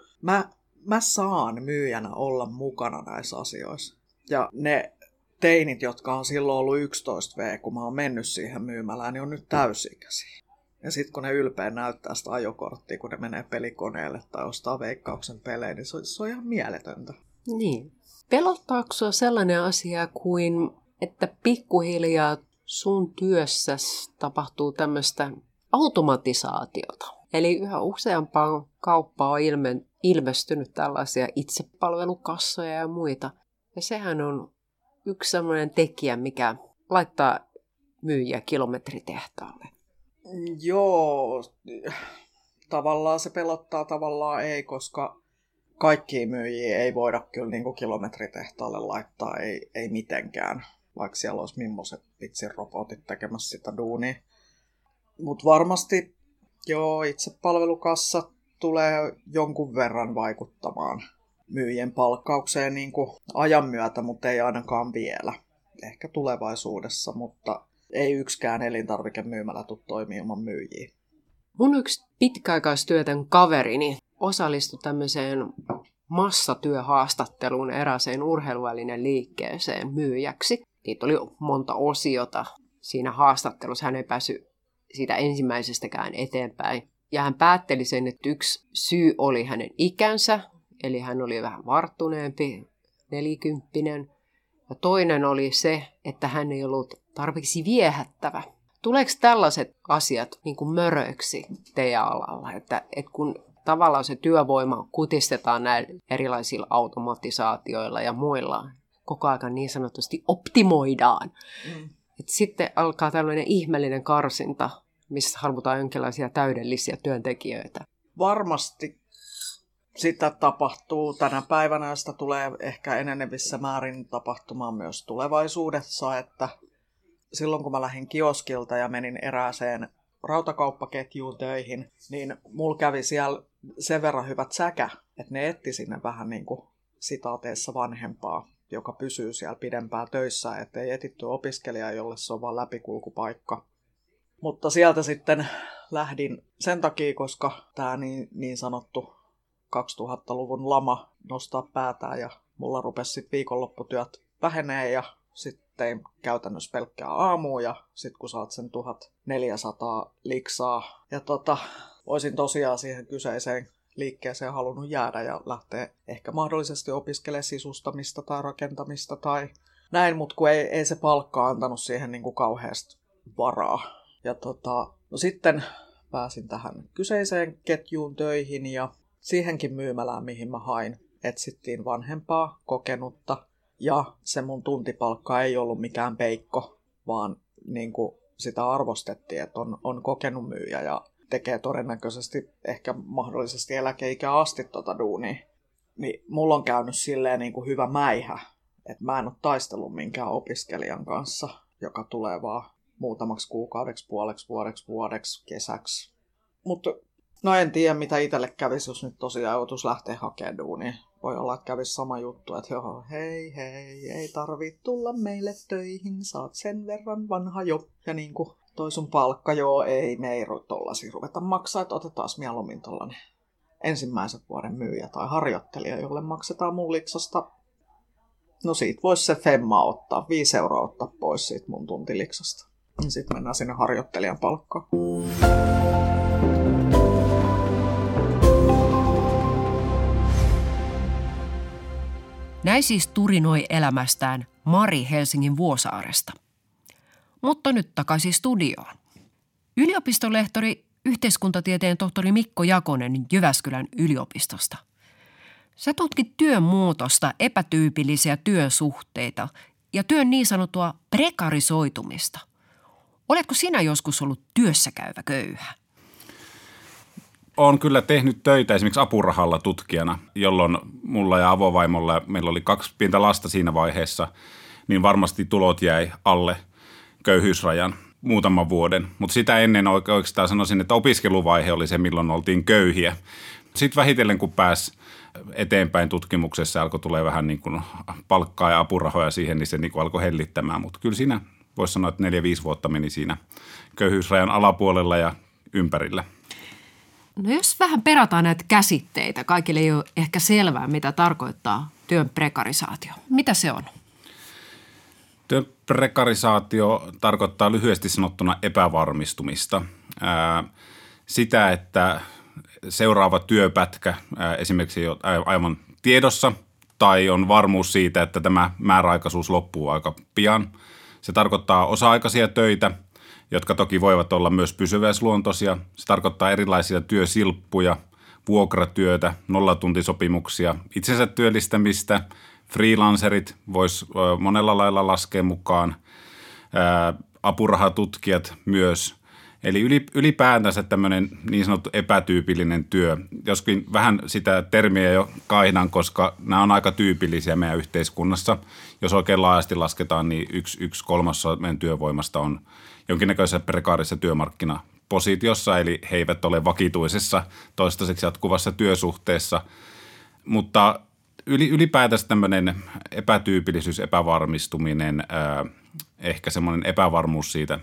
mä saan myyjänä olla mukana näissä asioissa. Ja ne teinit, jotka on silloin ollut 11V, kun mä oon mennyt siihen myymälään, niin on nyt täysikäisiä. Ja sit kun ne ylpeä näyttää sitä ajokorttia, kun ne menee pelikoneelle tai ostaa Veikkauksen pelejä, niin se on ihan mieletöntä. Niin. Pelottaako sinua sellainen asia kuin, että pikkuhiljaa sun työssä tapahtuu tämmöistä automatisaatiota? Eli yhä useampaan kauppaan on ilmestynyt tällaisia itsepalvelukassoja ja muita. Ja sehän on yksi sellainen tekijä, mikä laittaa myyjiä kilometritehtaalle. Joo, tavallaan se pelottaa, tavallaan ei, koska kaikkia myyjiä ei voida kyllä niin kuin kilometritehtaalle laittaa, ei mitenkään, vaikka siellä olisi millaiset vitsin robotit tekemässä sitä duunia. Mutta varmasti joo, itsepalvelukassa tulee jonkun verran vaikuttamaan myyjien palkkaukseen niin kuin ajan myötä, mutta ei ainakaan vielä. Ehkä tulevaisuudessa, mutta ei yksikään elintarvikemyymälä tule toimimaan ilman myyjiä. Mun yksi pitkäaikaistyötön kaverini osallistui tämmöiseen massatyöhaastatteluun erääseen urheiluvälineen liikkeeseen myyjäksi. Niitä oli monta osiota siinä haastattelussa. Hän ei päässyt siitä ensimmäisestäkään eteenpäin. Ja hän päätteli sen, että yksi syy oli hänen ikänsä, eli hän oli vähän varttuneempi, 40. Ja toinen oli se, että hän ei ollut tarpeeksi viehättävä. Tuleeko tällaiset asiat niin kuin möröksi teidän alalla, että kun tavallaan se työvoima kutistetaan näillä erilaisilla automatisaatioilla ja muilla. Koko ajan niin sanotusti optimoidaan. Et sitten alkaa tällainen ihmeellinen karsinta, missä halutaan jonkinlaisia täydellisiä työntekijöitä. Varmasti sitä tapahtuu tänä päivänä, ja sitä tulee ehkä enenevissä määrin tapahtumaan myös tulevaisuudessa. Että silloin kun mä lähdin kioskilta ja menin erääseen rautakauppaketjuun töihin, niin mulla kävi siellä sen verran hyvät säkä, että ne etti sinne vähän niin kuin sitaateessa vanhempaa, joka pysyy siellä pidempään töissä, ettei etitty opiskelijaa, jolle se on vaan läpikulkupaikka. Mutta sieltä sitten lähdin sen takia, koska tämä niin sanottu 2000-luvun lama nostaa päätään ja mulla rupesi sitten viikonlopputyöt vähenee ja sitten tein käytännössä pelkkää aamua ja sit kun saat sen 1400 liksaa. Ja olisin tosiaan siihen kyseiseen liikkeeseen halunnut jäädä ja lähteä ehkä mahdollisesti opiskelemaan sisustamista tai rakentamista tai näin, mutta kun ei se palkka antanut siihen niin kuin kauheasti varaa. Ja no sitten pääsin tähän kyseiseen ketjuun töihin ja siihenkin myymälään, mihin mä hain, etsittiin vanhempaa, kokenutta. Ja se mun tuntipalkka ei ollut mikään peikko, vaan niin kuin sitä arvostettiin, että on kokenut myyjä ja tekee todennäköisesti ehkä mahdollisesti eläkeikään asti duunia. Niin mulla on käynyt silleen niin kuin hyvä mäihä, että mä en ole taistellut minkään opiskelijan kanssa, joka tulee vaan muutamaksi kuukaudeksi, puoleksi, vuodeksi, kesäksi. Mutta no en tiedä, mitä itselle kävisi, jos nyt tosiaan joutuisi lähteä hakemaan duunia. Voi olla, että kävisi sama juttu, että joo, hei, ei tarvitse tulla meille töihin, saat sen verran vanha jo. Ja niin kuin toi sun palkka, joo, me ei tollaisia ruveta maksaa, että otetaan mieluummin tollainen ensimmäisen vuoden myyjä tai harjoittelija, jolle maksetaan mun liksasta. No siitä voisi se femma ottaa, 5 euroa ottaa pois siitä mun tuntiliksasta. Ja sit mennään sinne harjoittelijan palkkaan. Näin siis turinoi elämästään Mari Helsingin Vuosaaresta. Mutta nyt takaisin studioon. Yliopistolehtori, yhteiskuntatieteen tohtori Mikko Jakonen Jyväskylän yliopistosta. Sä tutkit työn muutosta, epätyypillisiä työsuhteita ja työn niin sanottua prekarisoitumista. Oletko sinä joskus ollut työssäkäyvä köyhä? Olen kyllä tehnyt töitä esimerkiksi apurahalla tutkijana, jolloin mulla ja avovaimolla, meillä oli 2 pientä lasta siinä vaiheessa, niin varmasti tulot jäi alle köyhyysrajan muutaman vuoden. Mutta sitä ennen oikeastaan sanoisin, että opiskeluvaihe oli se, milloin oltiin köyhiä. Sitten vähitellen, kun pääsi eteenpäin tutkimuksessa, alkoi tulee vähän niin kuin palkkaa ja apurahoja siihen, niin se niin kuin alkoi hellittämään. Mutta kyllä siinä voisi sanoa, että 4-5 vuotta meni siinä köyhyysrajan alapuolella ja ympärillä. No jos vähän perataan näitä käsitteitä, kaikille ei ole ehkä selvää, mitä tarkoittaa työn prekarisaatio. Mitä se on? Työn prekarisaatio tarkoittaa lyhyesti sanottuna epävarmistumista. Sitä, että seuraava työpätkä esimerkiksi ei ole aivan tiedossa tai on varmuus siitä, että tämä määräaikaisuus loppuu aika pian. Se tarkoittaa osa-aikaisia töitä, jotka toki voivat olla myös pysyväisluontoisia. Se tarkoittaa erilaisia työsilppuja, vuokratyötä, nollatuntisopimuksia, itsensä työllistämistä, freelancerit voisi monella lailla laskea mukaan, apurahatutkijat myös. Eli ylipäätänsä tämmöinen niin sanottu epätyypillinen työ. Joskin vähän sitä termiä jo kaihdan, koska nämä on aika tyypillisiä meidän yhteiskunnassa. Jos oikein laajasti lasketaan, niin 1/3 meidän työvoimasta on jonkinnäköisessä prekaarissa työmarkkinapositiossa, eli he eivät ole vakituisessa toistaiseksi jatkuvassa työsuhteessa. Mutta ylipäätänsä tämmöinen epätyypillisyys, epävarmistuminen, ehkä semmoinen epävarmuus siitä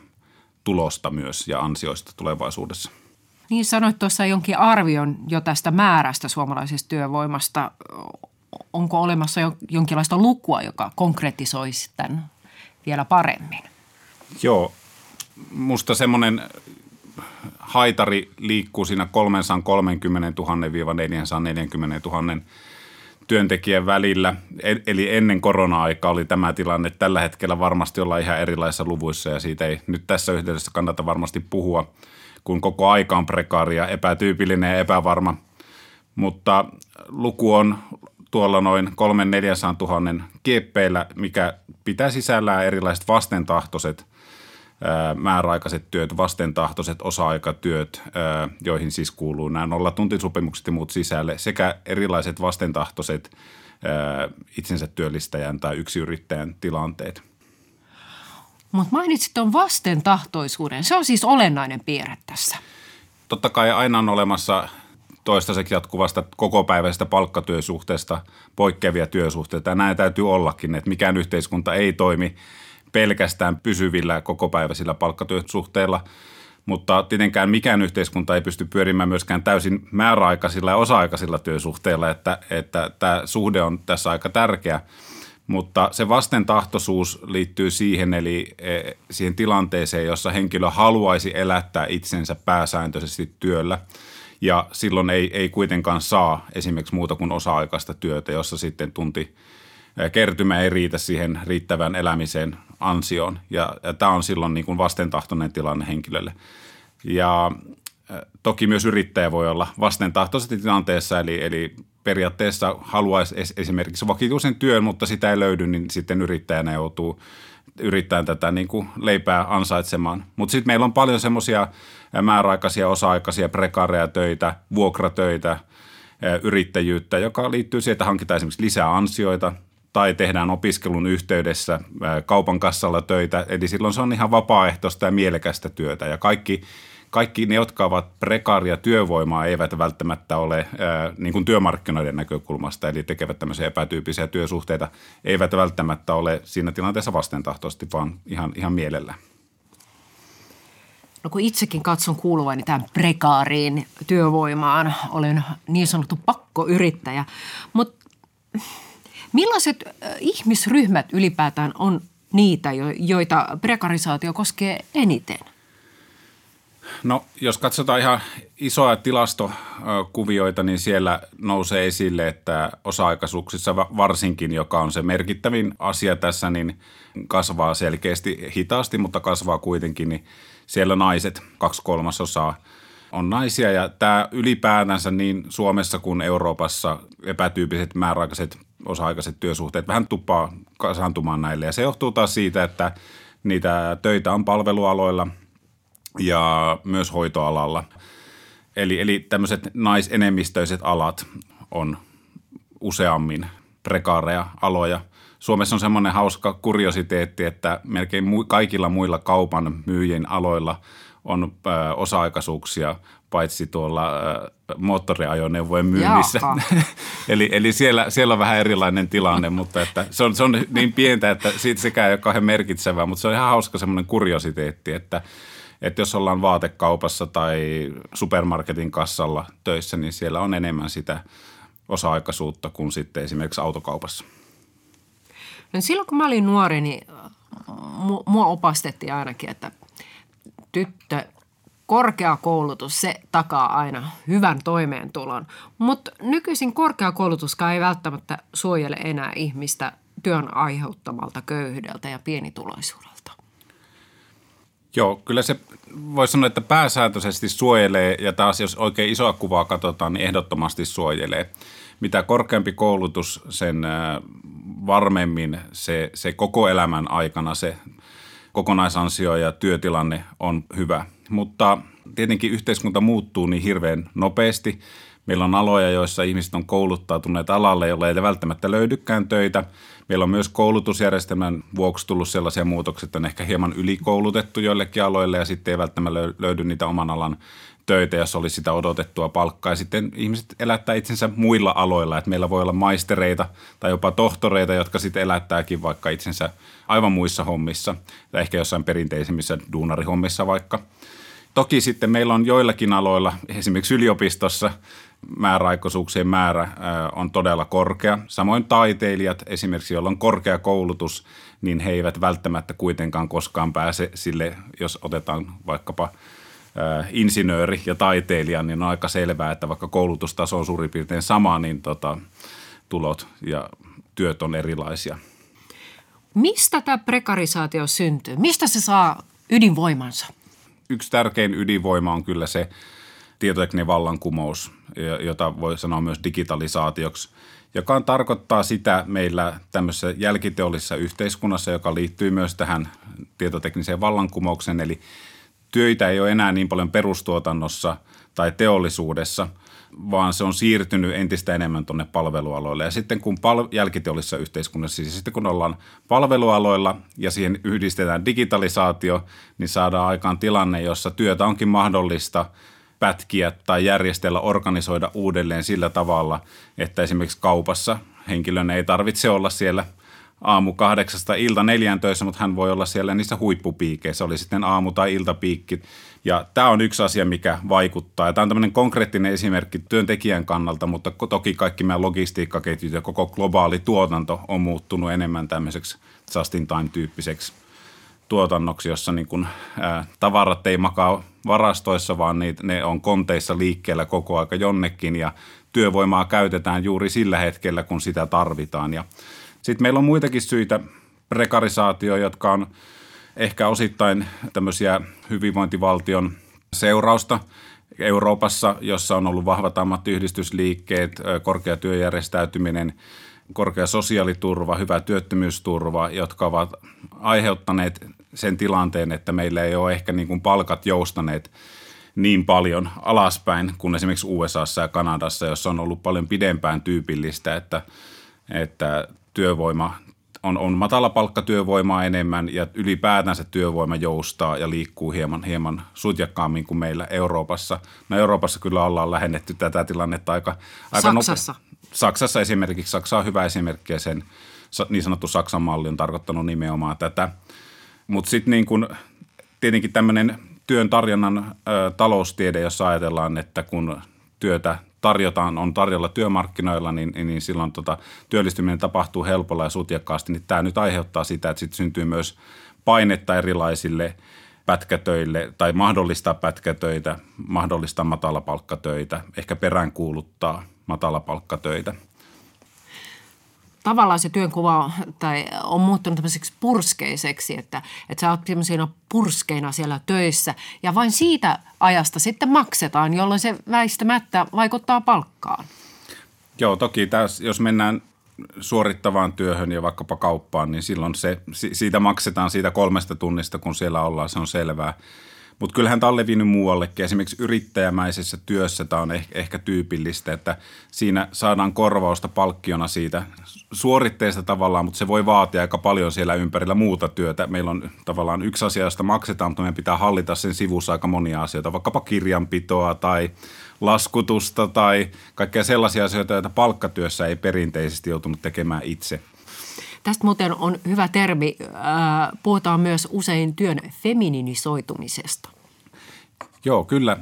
tulosta myös ja ansioista tulevaisuudessa. Niin sanoit tuossa jonkin arvion jo tästä määrästä suomalaisesta työvoimasta. Onko olemassa jonkinlaista lukua, joka konkretisoisi tämän vielä paremmin? Joo. Musta semmoinen haitari liikkuu siinä 330 000–440 000 työntekijän välillä. Eli ennen korona-aikaa oli tämä tilanne. Tällä hetkellä varmasti ollaan ihan erilaisissa luvuissa ja siitä ei nyt tässä yhteydessä kannata varmasti puhua, kun koko aika on prekaaria, epätyypillinen ja epävarma. Mutta luku on tuolla noin 300–400 000 kieppeillä, mikä pitää sisällään erilaiset vastentahtoiset määräaikaiset työt, vastentahtoiset osa-aikatyöt, joihin siis kuuluu nämä nollatuntisopimukset ja muut sisälle, sekä erilaiset vastentahtoiset itsensä työllistäjän tai yksiyrittäjän tilanteet. Mutta mainitsit tuon vastentahtoisuuden. Se on siis olennainen piirre tässä. Totta kai aina on olemassa toistaiseksi jatkuvasta kokopäiväisestä palkkatyösuhteesta poikkeavia työsuhteita. Näin täytyy ollakin, että mikään yhteiskunta ei toimi pelkästään pysyvillä kokopäiväisillä palkkatyösuhteilla, mutta tietenkään mikään yhteiskunta ei pysty pyörimään myöskään täysin määräaikaisilla ja osa-aikaisilla työsuhteilla, että tämä suhde on tässä aika tärkeä, mutta se vastentahtoisuus liittyy siihen, eli siihen tilanteeseen, jossa henkilö haluaisi elättää itsensä pääsääntöisesti työllä ja silloin ei kuitenkaan saa esimerkiksi muuta kuin osa-aikaista työtä, jossa sitten kertymä ei riitä siihen riittävään elämiseen ansioon ja tämä on silloin niin kuin vastentahtoinen tilanne henkilölle. Ja toki myös yrittäjä voi olla vastentahtoisesti tilanteessa, eli periaatteessa haluaisi esimerkiksi vakituisen työn, mutta sitä ei löydy, niin sitten yrittäjänä joutuu yrittämään tätä niin kuin leipää ansaitsemaan. Mutta sitten meillä on paljon semmoisia määräaikaisia, osa-aikaisia, prekaareja töitä, vuokratöitä, yrittäjyyttä, joka liittyy siihen, että hankitaan esimerkiksi lisää ansioita tai tehdään opiskelun yhteydessä kaupan kassalla töitä. Eli silloin se on ihan vapaaehtoista ja mielekästä työtä. Ja kaikki ne, jotka ovat prekaaria työvoimaa, eivät välttämättä ole niin kuin työmarkkinoiden näkökulmasta, eli tekevät tämmöisiä epätyypisiä työsuhteita, eivät välttämättä ole siinä tilanteessa vastentahtoisesti, vaan ihan mielellä. No kun itsekin katson kuuluvani tämän prekaariin työvoimaan, olen niin sanottu pakkoyrittäjä, mutta millaiset ihmisryhmät ylipäätään on niitä, joita prekarisaatio koskee eniten? No, jos katsotaan ihan isoja tilastokuvioita, niin siellä nousee esille, että osa-aikaisuuksissa varsinkin, joka on se merkittävin asia tässä, niin kasvaa selkeästi hitaasti, mutta kasvaa kuitenkin, niin siellä naiset 2/3 on naisia. Ja tämä ylipäätänsä niin Suomessa kuin Euroopassa epätyypilliset määräaikaiset osa-aikaiset työsuhteet vähän tuppaa kasaantumaan näille. Ja se johtuu taas siitä, että niitä töitä on palvelualoilla ja myös hoitoalalla. Eli tämmöiset naisenemmistöiset alat on useammin prekaareja aloja. Suomessa on semmoinen hauska kuriositeetti, että melkein kaikilla muilla kaupan myyjien aloilla on osa-aikaisuuksia, paitsi tuolla moottoriajoneuvojen myynnissä. eli siellä on vähän erilainen tilanne, mutta että se on niin pientä, että siitä sekään ei ole kauhean merkitsevää, mutta se on ihan hauska semmoinen kuriositeetti, että jos ollaan vaatekaupassa tai supermarketin kassalla töissä, niin siellä on enemmän sitä osa-aikaisuutta kuin sitten esimerkiksi autokaupassa. No silloin kun mä olin nuori, niin mua opastettiin ainakin, että tyttö, korkeakoulutus, se takaa aina hyvän toimeentulon. Mutta nykyisin korkeakoulutuskaan ei välttämättä suojele enää ihmistä työn aiheuttamalta köyhyydeltä ja pienituloisuudelta. Joo, kyllä se voi sanoa, että pääsääntöisesti suojelee ja taas jos oikein isoa kuvaa katsotaan, niin ehdottomasti suojelee. Mitä korkeampi koulutus, sen varmemmin se koko elämän aikana se kokonaisansio ja työtilanne on hyvä. Mutta tietenkin yhteiskunta muuttuu niin hirveän nopeasti. Meillä on aloja, joissa ihmiset on kouluttautuneet alalle, jolla ei välttämättä löydykään töitä. Meillä on myös koulutusjärjestelmän vuoksi tullut sellaisia muutoksia, että on ehkä hieman ylikoulutettu joillekin aloille ja sitten ei välttämättä löydy niitä oman alan töitä, jos olisi sitä odotettua palkkaa. Ja sitten ihmiset elättää itsensä muilla aloilla, että meillä voi olla maistereita tai jopa tohtoreita, jotka sitten elättääkin vaikka itsensä aivan muissa hommissa tai ehkä jossain perinteisemmissä duunarihommissa vaikka. Toki sitten meillä on joillakin aloilla, esimerkiksi yliopistossa, määräaikaisuuksien määrä on todella korkea. Samoin taiteilijat, esimerkiksi joilla on korkea koulutus, niin he eivät välttämättä kuitenkaan koskaan pääse sille, jos otetaan vaikkapa insinööri ja taiteilija, niin on aika selvää, että vaikka koulutustaso on suurin piirtein sama, niin tulot ja työt on erilaisia. Mistä tämä prekarisaatio syntyy? Mistä se saa ydinvoimansa? Yksi tärkein ydinvoima on kyllä se tietotekninen vallankumous, jota voi sanoa myös digitalisaatioksi, joka tarkoittaa sitä meillä tämmöisessä jälkiteollisessa yhteiskunnassa, joka liittyy myös tähän tietotekniseen vallankumoukseen. Eli työitä ei ole enää niin paljon perustuotannossa tai teollisuudessa, vaan se on siirtynyt entistä enemmän tuonne palvelualoille. Ja sitten kun jälkiteollisessa yhteiskunnassa, siis sitten kun ollaan palvelualoilla ja siihen yhdistetään digitalisaatio, niin saadaan aikaan tilanne, jossa työtä onkin mahdollista pätkiä tai järjestellä, organisoida uudelleen sillä tavalla, että esimerkiksi kaupassa henkilön ei tarvitse olla siellä aamu 8:00 ilta 4:00 töissä, mutta hän voi olla siellä niissä huippupiikeissä, oli sitten aamu- tai iltapiikki. Ja tämä on yksi asia, mikä vaikuttaa. Ja tämä on tämmöinen konkreettinen esimerkki työntekijän kannalta, mutta toki kaikki meidän logistiikkaketjut ja koko globaali tuotanto on muuttunut enemmän tämmöiseksi just-in-time-tyyppiseksi tuotannoksi, jossa niin kun, tavarat ei makaa varastoissa, vaan ne on konteissa liikkeellä koko aika jonnekin ja työvoimaa käytetään juuri sillä hetkellä, kun sitä tarvitaan. Ja sitten meillä on muitakin syitä prekarisaatioon, jotka on ehkä osittain tämmöisiä hyvinvointivaltion seurausta Euroopassa, jossa on ollut vahvat ammattiyhdistysliikkeet, korkea työjärjestäytyminen, korkea sosiaaliturva, hyvä työttömyysturva, jotka ovat aiheuttaneet sen tilanteen, että meillä ei ole ehkä niin kuin palkat joustaneet niin paljon alaspäin kuin esimerkiksi USA:ssa ja Kanadassa, jossa on ollut paljon pidempään tyypillistä, että työvoima on matalapalkkatyövoimaa enemmän ja ylipäätänsä työvoima joustaa ja liikkuu hieman sutjakkaammin kuin meillä Euroopassa. No Euroopassa kyllä ollaan lähennetty tätä tilannetta aika Saksassa. Saksassa esimerkiksi. Saksa on hyvä esimerkki ja sen niin sanottu Saksan malli on tarkoittanut nimenomaan tätä. Mutta sitten niin kun tietenkin tämmöinen työn tarjonnan taloustiede, jossa ajatellaan, että kun työtä tarjotaan, on tarjolla työmarkkinoilla, niin silloin työllistyminen tapahtuu helpolla ja sutjakkaasti. Niin tämä nyt aiheuttaa sitä, että sitten syntyy myös painetta erilaisille pätkätöille tai mahdollistaa pätkätöitä, mahdollistaa matalapalkkatöitä, ehkä peräänkuuluttaa matalapalkkatöitä. Tavallaan se työnkuva tai on muuttunut tämmöiseksi purskeiseksi, että sä oot sellaisina purskeina siellä töissä ja vain siitä ajasta sitten maksetaan, jolloin se väistämättä vaikuttaa palkkaan. Joo, toki tässä, jos mennään suorittavaan työhön ja vaikkapa kauppaan, niin silloin siitä maksetaan siitä 3 tunnista, kun siellä ollaan, se on selvää. Mutta kyllähän tämä on levinnyt muuallekin. Esimerkiksi yrittäjämäisessä työssä tämä on ehkä tyypillistä, että siinä saadaan korvausta palkkiona siitä suoritteesta tavallaan, mutta se voi vaatia aika paljon siellä ympärillä muuta työtä. Meillä on tavallaan yksi asia, josta maksetaan, mutta meidän pitää hallita sen sivussa aika monia asioita, vaikkapa kirjanpitoa tai laskutusta tai kaikkea sellaisia asioita, joita palkkatyössä ei perinteisesti joutunut tekemään itse. Tästä muuten on hyvä termi. Puhutaan myös usein työn feminiinisoitumisesta. Joo, kyllä.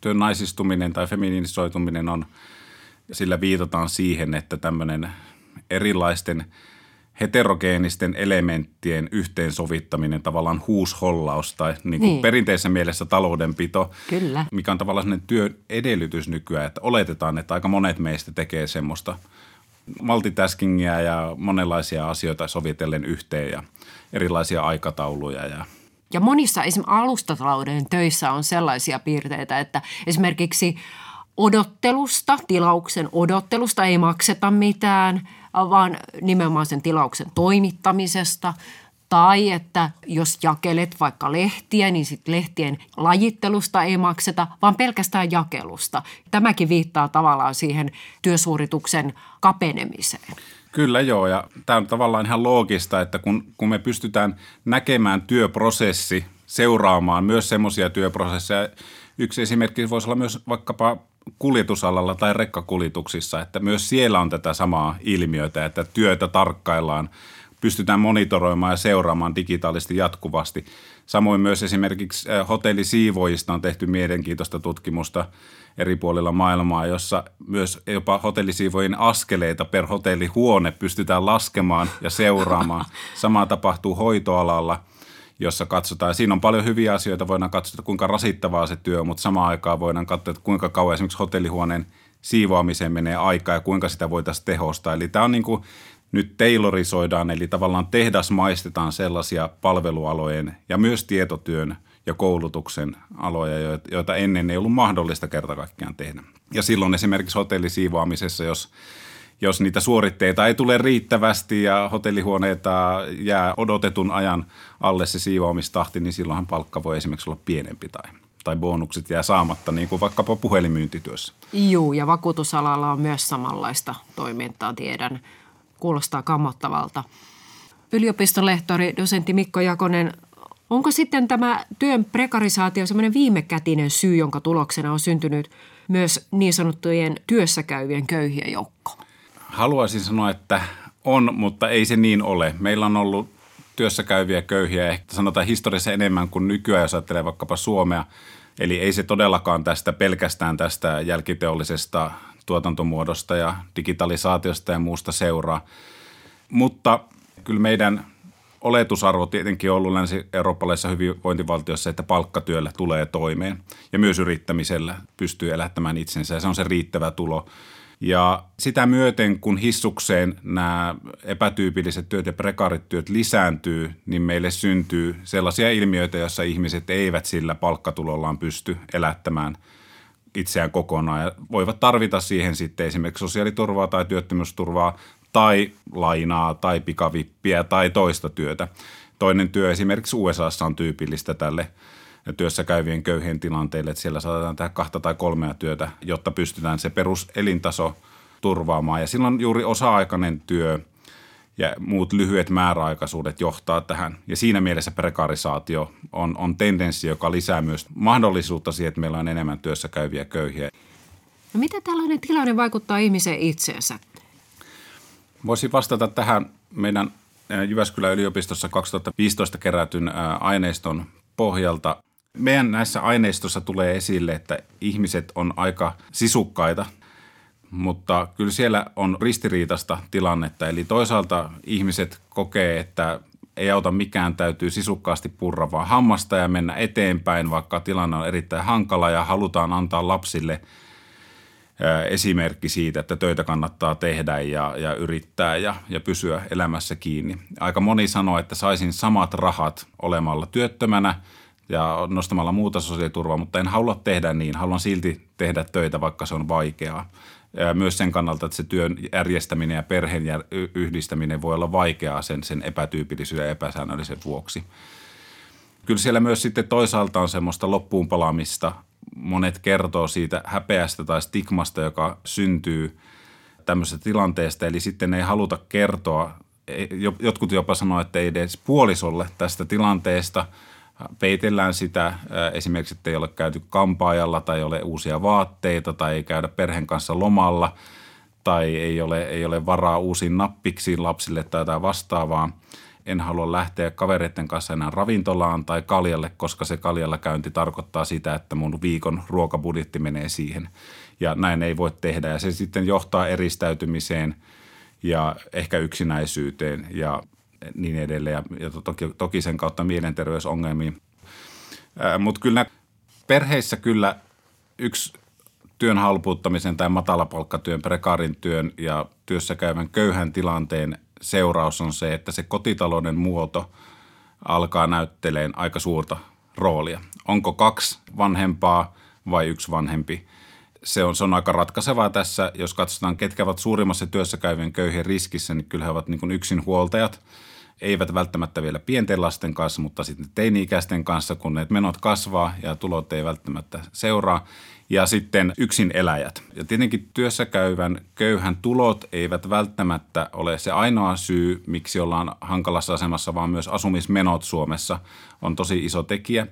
Työn naisistuminen tai feminiinisoituminen on, sillä viitataan siihen, että tämmöinen erilaisten heterogeenisten elementtien yhteensovittaminen, tavallaan huushollaus tai niin kuin perinteisessä mielessä taloudenpito, kyllä. Mikä on tavallaan sellainen työn edellytys nykyään, että oletetaan, että aika monet meistä tekee semmoista multitaskingia ja monenlaisia asioita sovitellen yhteen ja erilaisia aikatauluja. Ja monissa esimerkiksi alustatalouden töissä on sellaisia piirteitä, että esimerkiksi odottelusta, tilauksen odottelusta ei makseta mitään, vaan nimenomaan sen tilauksen toimittamisesta. Tai että jos jakelet vaikka lehtiä, niin sitten lehtien lajittelusta ei makseta, vaan pelkästään jakelusta. Tämäkin viittaa tavallaan siihen työsuorituksen kapenemiseen. Kyllä joo, ja tämä on tavallaan ihan loogista, että kun me pystytään näkemään työprosessi, seuraamaan myös semmoisia työprosesseja. Yksi esimerkki voisi olla myös vaikkapa kuljetusalalla tai rekkakuljetuksissa, että myös siellä on tätä samaa ilmiötä, että työtä tarkkaillaan. Pystytään monitoroimaan ja seuraamaan digitaalisesti jatkuvasti. Samoin myös esimerkiksi hotellisiivoojista on tehty mielenkiintoista tutkimusta eri puolilla maailmaa, jossa myös jopa hotellisiivojen askeleita per hotellihuone pystytään laskemaan ja seuraamaan. Sama tapahtuu hoitoalalla, jossa katsotaan. Siinä on paljon hyviä asioita. Voidaan katsoa, kuinka rasittavaa se työ on, mutta samaan aikaan voidaan katsoa, kuinka kauan esimerkiksi hotellihuoneen siivoamiseen menee aikaa ja kuinka sitä voitaisiin tehostaa. Eli tämä on niin kuin nyt tailorisoidaan, eli tavallaan tehdasmaistetaan sellaisia palvelualojen ja myös tietotyön ja koulutuksen aloja, joita ennen ei ollut mahdollista kerta kaikkiaan tehdä. Ja silloin esimerkiksi hotellisiivoamisessa, jos niitä suoritteita ei tule riittävästi ja hotellihuoneita jää odotetun ajan alle se siivoamistahti, niin silloinhan palkka voi esimerkiksi olla pienempi tai bonukset jää saamatta, niin kuin vaikkapa puhelinmyyntityössä. Juu, ja vakuutusalalla on myös samanlaista toimintaa, tiedän. Kuulostaa kammottavalta. Yliopistonlehtori, dosentti Mikko Jakonen, onko sitten tämä työn prekarisaatio semmoinen viimekätinen syy, jonka tuloksena on syntynyt myös niin sanottujen työssäkäyvien köyhien joukko? Haluaisin sanoa, että on, mutta ei se niin ole. Meillä on ollut työssäkäyviä köyhiä ehkä sanotaan historiassa enemmän kuin nykyään, jos ajattelee vaikkapa Suomea. Eli ei se todellakaan pelkästään tästä jälkiteollisesta tuotantomuodosta ja digitalisaatiosta ja muusta seuraa. Mutta kyllä meidän oletusarvo tietenkin on ollut länsi-eurooppalaisissa hyvinvointivaltioissa, että palkkatyöllä tulee toimeen ja myös yrittämisellä pystyy elättämään itsensä ja se on se riittävä tulo. Ja sitä myöten, kun hissukseen nämä epätyypilliset työt ja prekaarit työt lisääntyy, niin meille syntyy sellaisia ilmiöitä, joissa ihmiset eivät sillä palkkatulollaan pysty elättämään itseään kokonaan ja voivat tarvita siihen sitten esimerkiksi sosiaaliturvaa tai työttömyysturvaa tai lainaa tai pikavippiä tai toista työtä. Toinen työ esimerkiksi USA:ssa on tyypillistä tälle työssä käyvien köyhien tilanteille, että siellä saadaan tehdä 2 tai 3 työtä, jotta pystytään se peruselintaso turvaamaan. Ja silloin juuri osa-aikainen työ ja muut lyhyet määräaikaisuudet johtaa tähän. Ja siinä mielessä prekarisaatio on tendenssi, joka lisää myös mahdollisuutta siihen, että meillä on enemmän työssä käyviä köyhiä. No miten tällainen tilanne vaikuttaa ihmiseen itseensä? Voisin vastata tähän meidän Jyväskylän yliopistossa 2015 kerätyn aineiston pohjalta. Meidän näissä aineistossa tulee esille, että ihmiset on aika sisukkaita, mutta kyllä siellä on ristiriitaista tilannetta. Eli toisaalta ihmiset kokee, että ei auta mikään, täytyy sisukkaasti purra vaan hammasta ja mennä eteenpäin, vaikka tilanne on erittäin hankala ja halutaan antaa lapsille esimerkki siitä, että töitä kannattaa tehdä ja yrittää ja pysyä elämässä kiinni. Aika moni sanoo, että saisin samat rahat olemalla työttömänä ja nostamalla muuta sosiaaliturvaa, mutta en halua tehdä niin. Haluan silti tehdä töitä, vaikka se on vaikeaa. Myös sen kannalta, että se työn järjestäminen ja perheen yhdistäminen voi olla vaikeaa sen epätyypillisyyden ja epäsäännöllisen vuoksi. Kyllä siellä myös sitten toisaalta on semmoista loppuun palaamista. Monet kertoo siitä häpeästä tai stigmasta, joka syntyy tämmöisestä tilanteesta, eli sitten ei haluta kertoa. Jotkut jopa sanoo, että ei edes puolisolle tästä tilanteesta. Peitellään sitä esimerkiksi, että ei ole käyty kampaajalla tai ei ole uusia vaatteita tai ei käydä perheen kanssa lomalla tai ei ole varaa uusiin nappiksiin lapsille tai jotain vastaavaa. En halua lähteä kavereiden kanssa enää ravintolaan tai kaljalle, koska se kaljalla käynti tarkoittaa sitä, että mun viikon ruokabudjetti menee siihen. Ja näin ei voi tehdä ja se sitten johtaa eristäytymiseen ja ehkä yksinäisyyteen ja niin edelleen ja toki sen kautta mielenterveysongelmiin. Mutta kyllä perheissä kyllä yksi työn halpuuttamisen tai matalapalkkatyön, prekaarin työn ja työssäkäyvän köyhän tilanteen seuraus on se, että se kotitalouden muoto alkaa näytteleen aika suurta roolia. Onko kaksi vanhempaa vai yksi vanhempi? Se on aika ratkaisevaa tässä. Jos katsotaan, ketkä ovat suurimmassa työssäkäyvien köyhien riskissä, niin kyllä he ovat niin kuin yksinhuoltajat. Eivät välttämättä vielä pienten lasten kanssa, mutta sitten teini-ikäisten kanssa, kun ne menot kasvaa ja tulot ei välttämättä seuraa. Ja sitten yksin eläjät. Ja tietenkin työssäkäyvän köyhän tulot eivät välttämättä ole se ainoa syy, miksi ollaan hankalassa asemassa, vaan myös asumismenot Suomessa on tosi iso tekijä.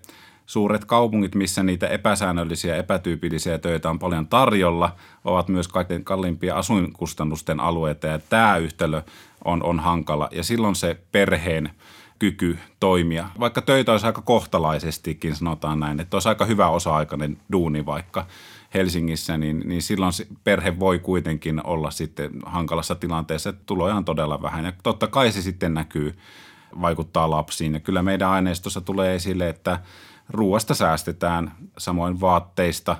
Suuret kaupungit, missä niitä epäsäännöllisiä, epätyypillisiä töitä on paljon tarjolla, ovat myös kaikkein kalliimpia asuinkustannusten alueita ja tämä yhtälö on hankala. Ja silloin se perheen kyky toimia, vaikka töitä olisi aika kohtalaisestikin, sanotaan näin, että olisi aika hyvä osa-aikainen duuni vaikka Helsingissä, niin silloin perhe voi kuitenkin olla sitten hankalassa tilanteessa, että tuloja on todella vähän ja totta kai se sitten näkyy, vaikuttaa lapsiin ja kyllä meidän aineistossa tulee esille, että ruoasta säästetään, samoin vaatteista,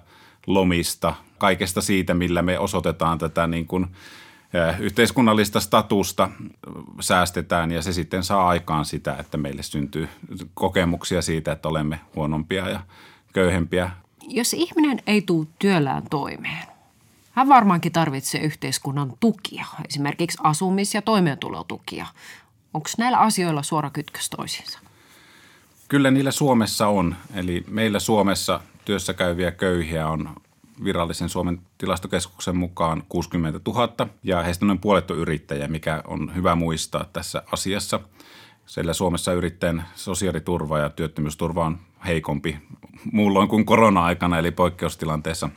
lomista, kaikesta siitä, millä me osoitetaan tätä niin kuin yhteiskunnallista statusta säästetään ja se sitten saa aikaan sitä, että meille syntyy kokemuksia siitä, että olemme huonompia ja köyhempiä. Jos ihminen ei tule työllään toimeen, hän varmaankin tarvitsee yhteiskunnan tukia, esimerkiksi asumis- ja toimeentulotukia. Onko näillä asioilla suora kytkös toisiinsa? Kyllä niillä Suomessa on. Eli meillä Suomessa työssäkäyviä köyhiä on virallisen Suomen tilastokeskuksen mukaan 60 000 ja heistä noin puolet on yrittäjiä, mikä on hyvä muistaa tässä asiassa. Sillä Suomessa yrittäjän sosiaaliturva ja työttömyysturva on heikompi muulloin kuin korona-aikana eli poikkeustilanteessa.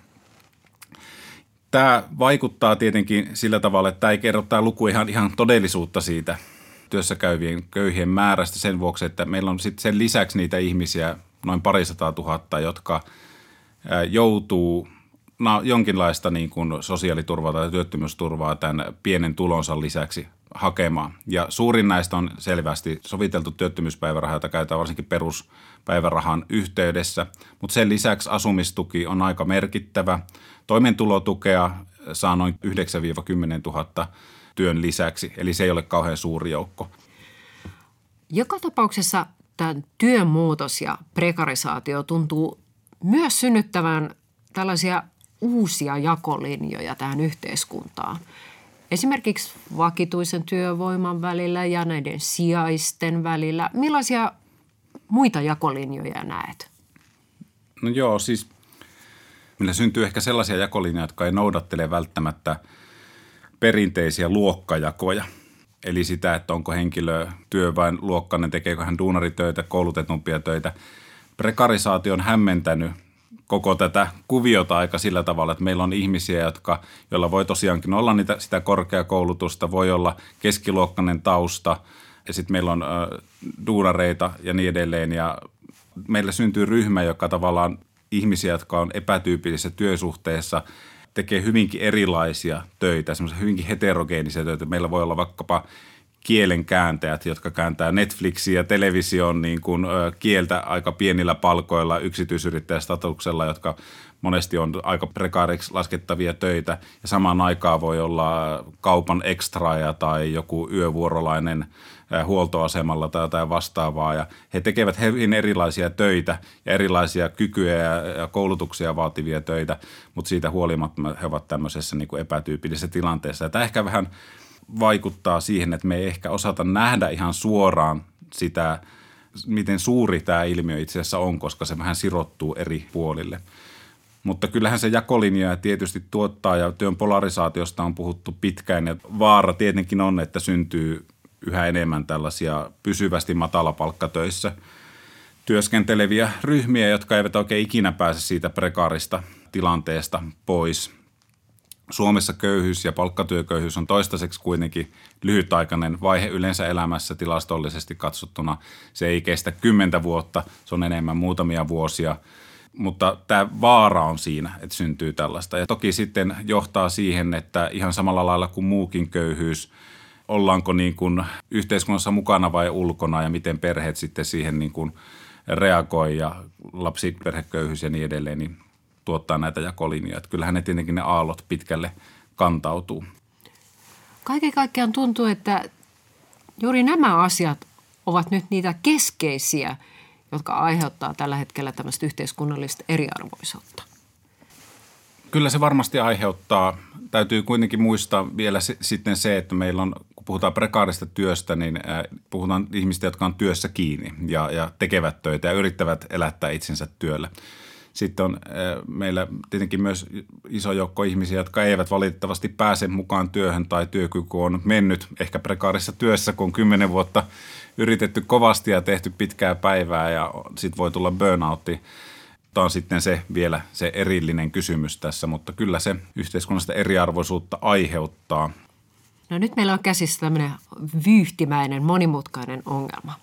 Tämä vaikuttaa tietenkin sillä tavalla, että tämä ei kerro tämä luku ihan todellisuutta siitä työssäkäyvien köyhien määrästä sen vuoksi, että meillä on sitten sen lisäksi niitä ihmisiä noin 200 000, jotka joutuu jonkinlaista niin kuin sosiaaliturvaa tai työttömyysturvaa tämän pienen tulonsa lisäksi hakemaan. Ja suurin näistä on selvästi soviteltu työttömyyspäiväraha, jota käytetään varsinkin peruspäivärahan yhteydessä, mutta sen lisäksi asumistuki on aika merkittävä. Toimeentulotukea saa noin 9 000–10 000 työn lisäksi, eli se ei ole kauhean suuri joukko. Joka tapauksessa tämän työn muutos ja prekarisaatio tuntuu myös synnyttävän tällaisia uusia jakolinjoja tähän yhteiskuntaan. Esimerkiksi vakituisen työvoiman välillä ja näiden sijaisten välillä. Millaisia muita jakolinjoja näet? No joo, siis meillä syntyy ehkä sellaisia jakolinjoja, jotka ei noudattele välttämättä perinteisiä luokkajakoja. Eli sitä, että onko henkilö työväen luokkainen, tekeekö hän duunaritöitä, koulutetumpia töitä. Prekarisaatio on hämmentänyt koko tätä kuviota aika sillä tavalla, että meillä on ihmisiä, joilla voi tosiaankin olla sitä korkeakoulutusta, voi olla keskiluokkainen tausta ja sitten meillä on duunareita ja niin edelleen. Ja meillä syntyy ryhmä, joka tavallaan ihmisiä, jotka on epätyypillisessä työsuhteessa, tekee hyvinkin erilaisia töitä, semmoisia hyvinkin heterogeenisia töitä. Meillä voi olla vaikkapa kielenkääntäjät, jotka kääntää Netflixiin ja televisioon niin kuin kieltä aika pienillä palkoilla yksityisyrittäjästatuksella, jotka monesti on aika prekaariksi laskettavia töitä ja samaan aikaan voi olla kaupan ekstraaja tai joku yövuorolainen huoltoasemalla tai jotain vastaavaa ja he tekevät hyvin erilaisia töitä ja erilaisia kykyjä ja koulutuksia vaativia töitä, mutta siitä huolimatta he ovat tämmöisessä niin kuin epätyypillisessä tilanteessa. Ja tämä ehkä vähän vaikuttaa siihen, että me ei ehkä osata nähdä ihan suoraan sitä, miten suuri tämä ilmiö itse asiassa on, koska se vähän sirottuu eri puolille. Mutta kyllähän se jakolinja tietysti tuottaa ja työn polarisaatiosta on puhuttu pitkään ja vaara tietenkin on, että syntyy yhä enemmän tällaisia pysyvästi matalapalkkatöissä työskenteleviä ryhmiä, jotka eivät oikein ikinä pääse siitä prekaarista tilanteesta pois. Suomessa köyhyys ja palkkatyököyhyys on toistaiseksi kuitenkin lyhytaikainen vaihe yleensä elämässä tilastollisesti katsottuna. Se ei kestä 10 vuotta, se on enemmän muutamia vuosia. Mutta tämä vaara on siinä, että syntyy tällaista. Ja toki sitten johtaa siihen, että ihan samalla lailla kuin muukin köyhyys, ollaanko niin kuin yhteiskunnassa mukana vai ulkona ja miten perheet sitten siihen niin kuin reagoi ja lapsiperheköyhyys ja niin edelleen, niin tuottaa näitä jakolinjoja. Että kyllähän ne tietenkin ne aallot pitkälle kantautuu. Kaiken kaikkiaan tuntuu, että juuri nämä asiat ovat nyt niitä keskeisiä, jotka aiheuttaa tällä hetkellä tämmöistä yhteiskunnallista eriarvoisuutta? Kyllä se varmasti aiheuttaa. Täytyy kuitenkin muistaa vielä sitten se, että meillä on, kun puhutaan prekaarista työstä, niin puhutaan ihmistä, jotka on työssä kiinni ja tekevät töitä ja yrittävät elättää itsensä työllä. Sitten on meillä tietenkin myös iso joukko ihmisiä, jotka eivät valitettavasti pääse mukaan työhön tai työkyky on mennyt ehkä prekaarissa työssä, kun 10 vuotta yritetty kovasti ja tehty pitkää päivää ja sitten voi tulla burnoutti. Tämä on sitten se vielä se erillinen kysymys tässä, mutta kyllä se yhteiskunnallista eriarvoisuutta aiheuttaa. No nyt meillä on käsissä tämmöinen vyyhtimäinen, monimutkainen ongelma.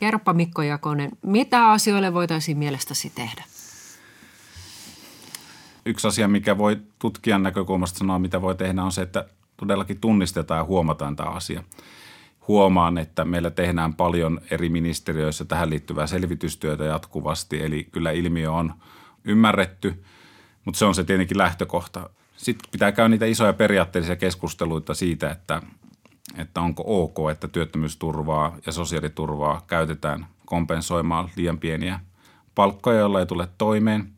Kerropa Mikko Jakonen, mitä asioille voitaisiin mielestäsi tehdä? Yksi asia, mikä voi tutkijan näkökulmasta sanoa, mitä voi tehdä, on se, että todellakin tunnistetaan ja huomataan tämä asia. Huomaan, että meillä tehdään paljon eri ministeriöissä tähän liittyvää selvitystyötä jatkuvasti, eli kyllä ilmiö on ymmärretty, mutta se on se tietenkin lähtökohta. Sitten pitää käydä niitä isoja periaatteellisia keskusteluita siitä, että onko ok, että työttömyysturvaa ja sosiaaliturvaa käytetään kompensoimaan liian pieniä palkkoja, joilla ei tule toimeen.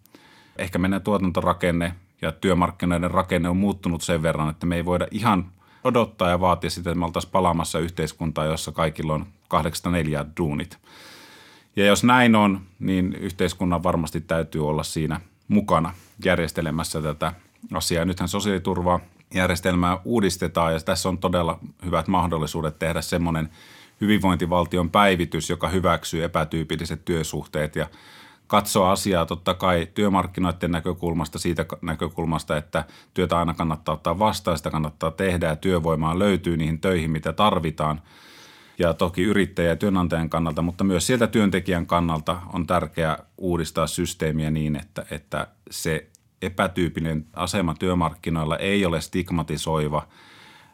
Ehkä meidän tuotantorakenne ja työmarkkinoiden rakenne on muuttunut sen verran, että me ei voida ihan odottaa ja vaatia sitä, että me oltaisiin palaamassa yhteiskuntaa, jossa kaikilla on 8–4 duunit. Ja jos näin on, niin yhteiskunnan varmasti täytyy olla siinä mukana järjestelemässä tätä asiaa. Nythän sosiaaliturvajärjestelmää uudistetaan ja tässä on todella hyvät mahdollisuudet tehdä semmoinen hyvinvointivaltion päivitys, joka hyväksyy epätyypilliset työsuhteet ja katsoa asiaa totta kai työmarkkinoiden näkökulmasta, siitä näkökulmasta, että työtä aina kannattaa ottaa vastaan, sitä kannattaa tehdä ja työvoimaa löytyy niihin töihin, mitä tarvitaan. Ja toki yrittäjän ja työnantajan kannalta, mutta myös sieltä työntekijän kannalta on tärkeää uudistaa systeemiä niin, että se epätyypillinen asema työmarkkinoilla ei ole stigmatisoiva,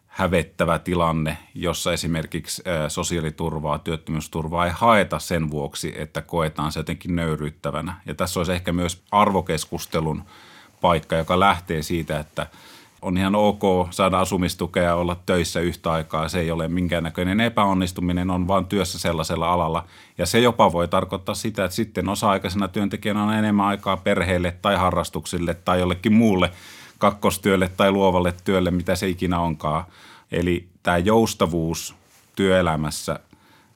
hävettävä tilanne, jossa esimerkiksi sosiaaliturvaa, työttömyysturvaa ei haeta sen vuoksi, että koetaan se jotenkin nöyryyttävänä. Ja tässä olisi ehkä myös arvokeskustelun paikka, joka lähtee siitä, että on ihan ok saada asumistukea ja olla töissä yhtä aikaa. Se ei ole minkäännäköinen epäonnistuminen, on vaan työssä sellaisella alalla. Ja se jopa voi tarkoittaa sitä, että sitten osa-aikaisena työntekijänä on enemmän aikaa perheelle tai harrastuksille tai jollekin muulle kakkostyölle tai luovalle työlle, mitä se ikinä onkaan. Eli tämä joustavuus työelämässä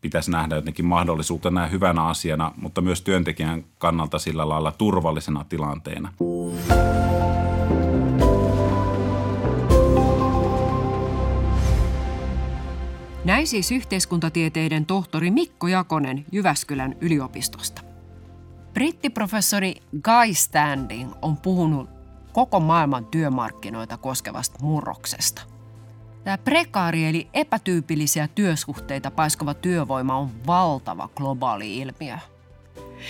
pitäisi nähdä jotenkin mahdollisuutena ja hyvänä asiana, mutta myös työntekijän kannalta sillä lailla turvallisena tilanteena. Näin siis yhteiskuntatieteiden tohtori Mikko Jakonen Jyväskylän yliopistosta. Brittiprofessori Guy Standing on puhunut koko maailman työmarkkinoita koskevasta murroksesta. Tämä prekaari eli epätyypillisiä työsuhteita paiskava työvoima on valtava globaali ilmiö.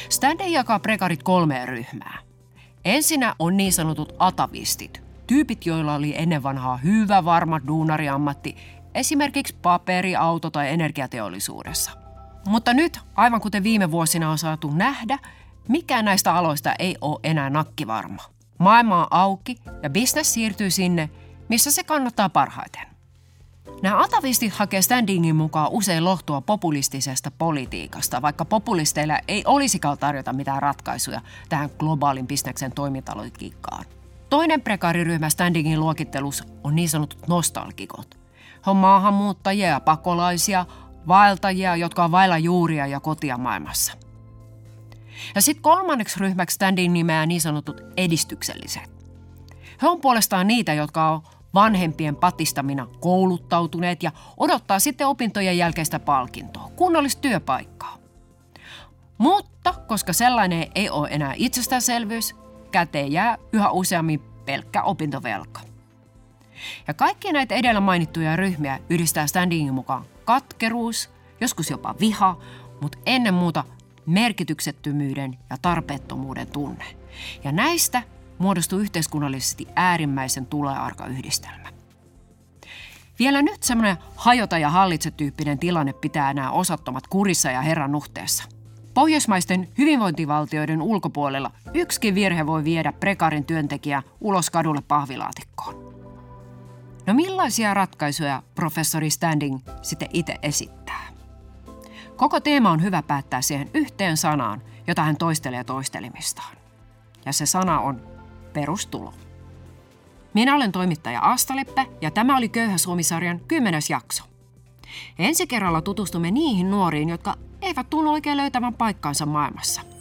Standing jakaa prekarit 3 ryhmään. Ensinnä on niin sanotut atavistit, tyypit joilla oli ennen vanhaa hyvä varma duunariammatti esimerkiksi paperi-, auto- tai energiateollisuudessa. Mutta nyt, aivan kuten viime vuosina on saatu nähdä, mikään näistä aloista ei ole enää nakkivarma. Maailma on auki ja bisnes siirtyy sinne, missä se kannattaa parhaiten. Nämä atavistit hakee Standingin mukaan usein lohtua populistisesta politiikasta, vaikka populisteilla ei olisikaan tarjota mitään ratkaisuja tähän globaalin bisneksen toimintalogiikkaan. Toinen prekaariryhmä Standingin luokittelussa on niin sanotut nostalgikot. He on maahanmuuttajia ja pakolaisia, vaeltajia, jotka on vailla juuria ja kotia maailmassa. Ja sitten kolmanneksi ryhmäksi Standing nimeää niin sanotut edistykselliset. He on puolestaan niitä, jotka on vanhempien patistamina kouluttautuneet ja odottaa sitten opintojen jälkeistä palkintoa, kunnollista työpaikkaa. Mutta koska sellainen ei ole enää itsestäänselvyys, käteen jää yhä useammin pelkkä opintovelka. Ja kaikki näitä edellä mainittuja ryhmiä yhdistää Standingin mukaan katkeruus, joskus jopa viha, mutta ennen muuta merkityksettömyyden ja tarpeettomuuden tunne. Ja näistä muodostuu yhteiskunnallisesti äärimmäisen tulearka yhdistelmä. Vielä nyt semmoinen hajota ja hallitse -tyyppinen tilanne pitää nämä osattomat kurissa ja herran nuhteessa. Pohjoismaisten hyvinvointivaltioiden ulkopuolella yksikin virhe voi viedä prekaarin työntekijää ulos kadulle pahvilaatikkoon. No millaisia ratkaisuja professori Standing sitten itse esittää? Koko teema on hyvä päättää siihen yhteen sanaan, jota hän toistelee toistelemistaan. Ja se sana on perustulo. Minä olen toimittaja Asta Leppä ja tämä oli Köyhä Suomi-sarjan 10. jakso. Ensi kerralla tutustumme niihin nuoriin, jotka eivät tunnu oikein löytävän paikkaansa maailmassa.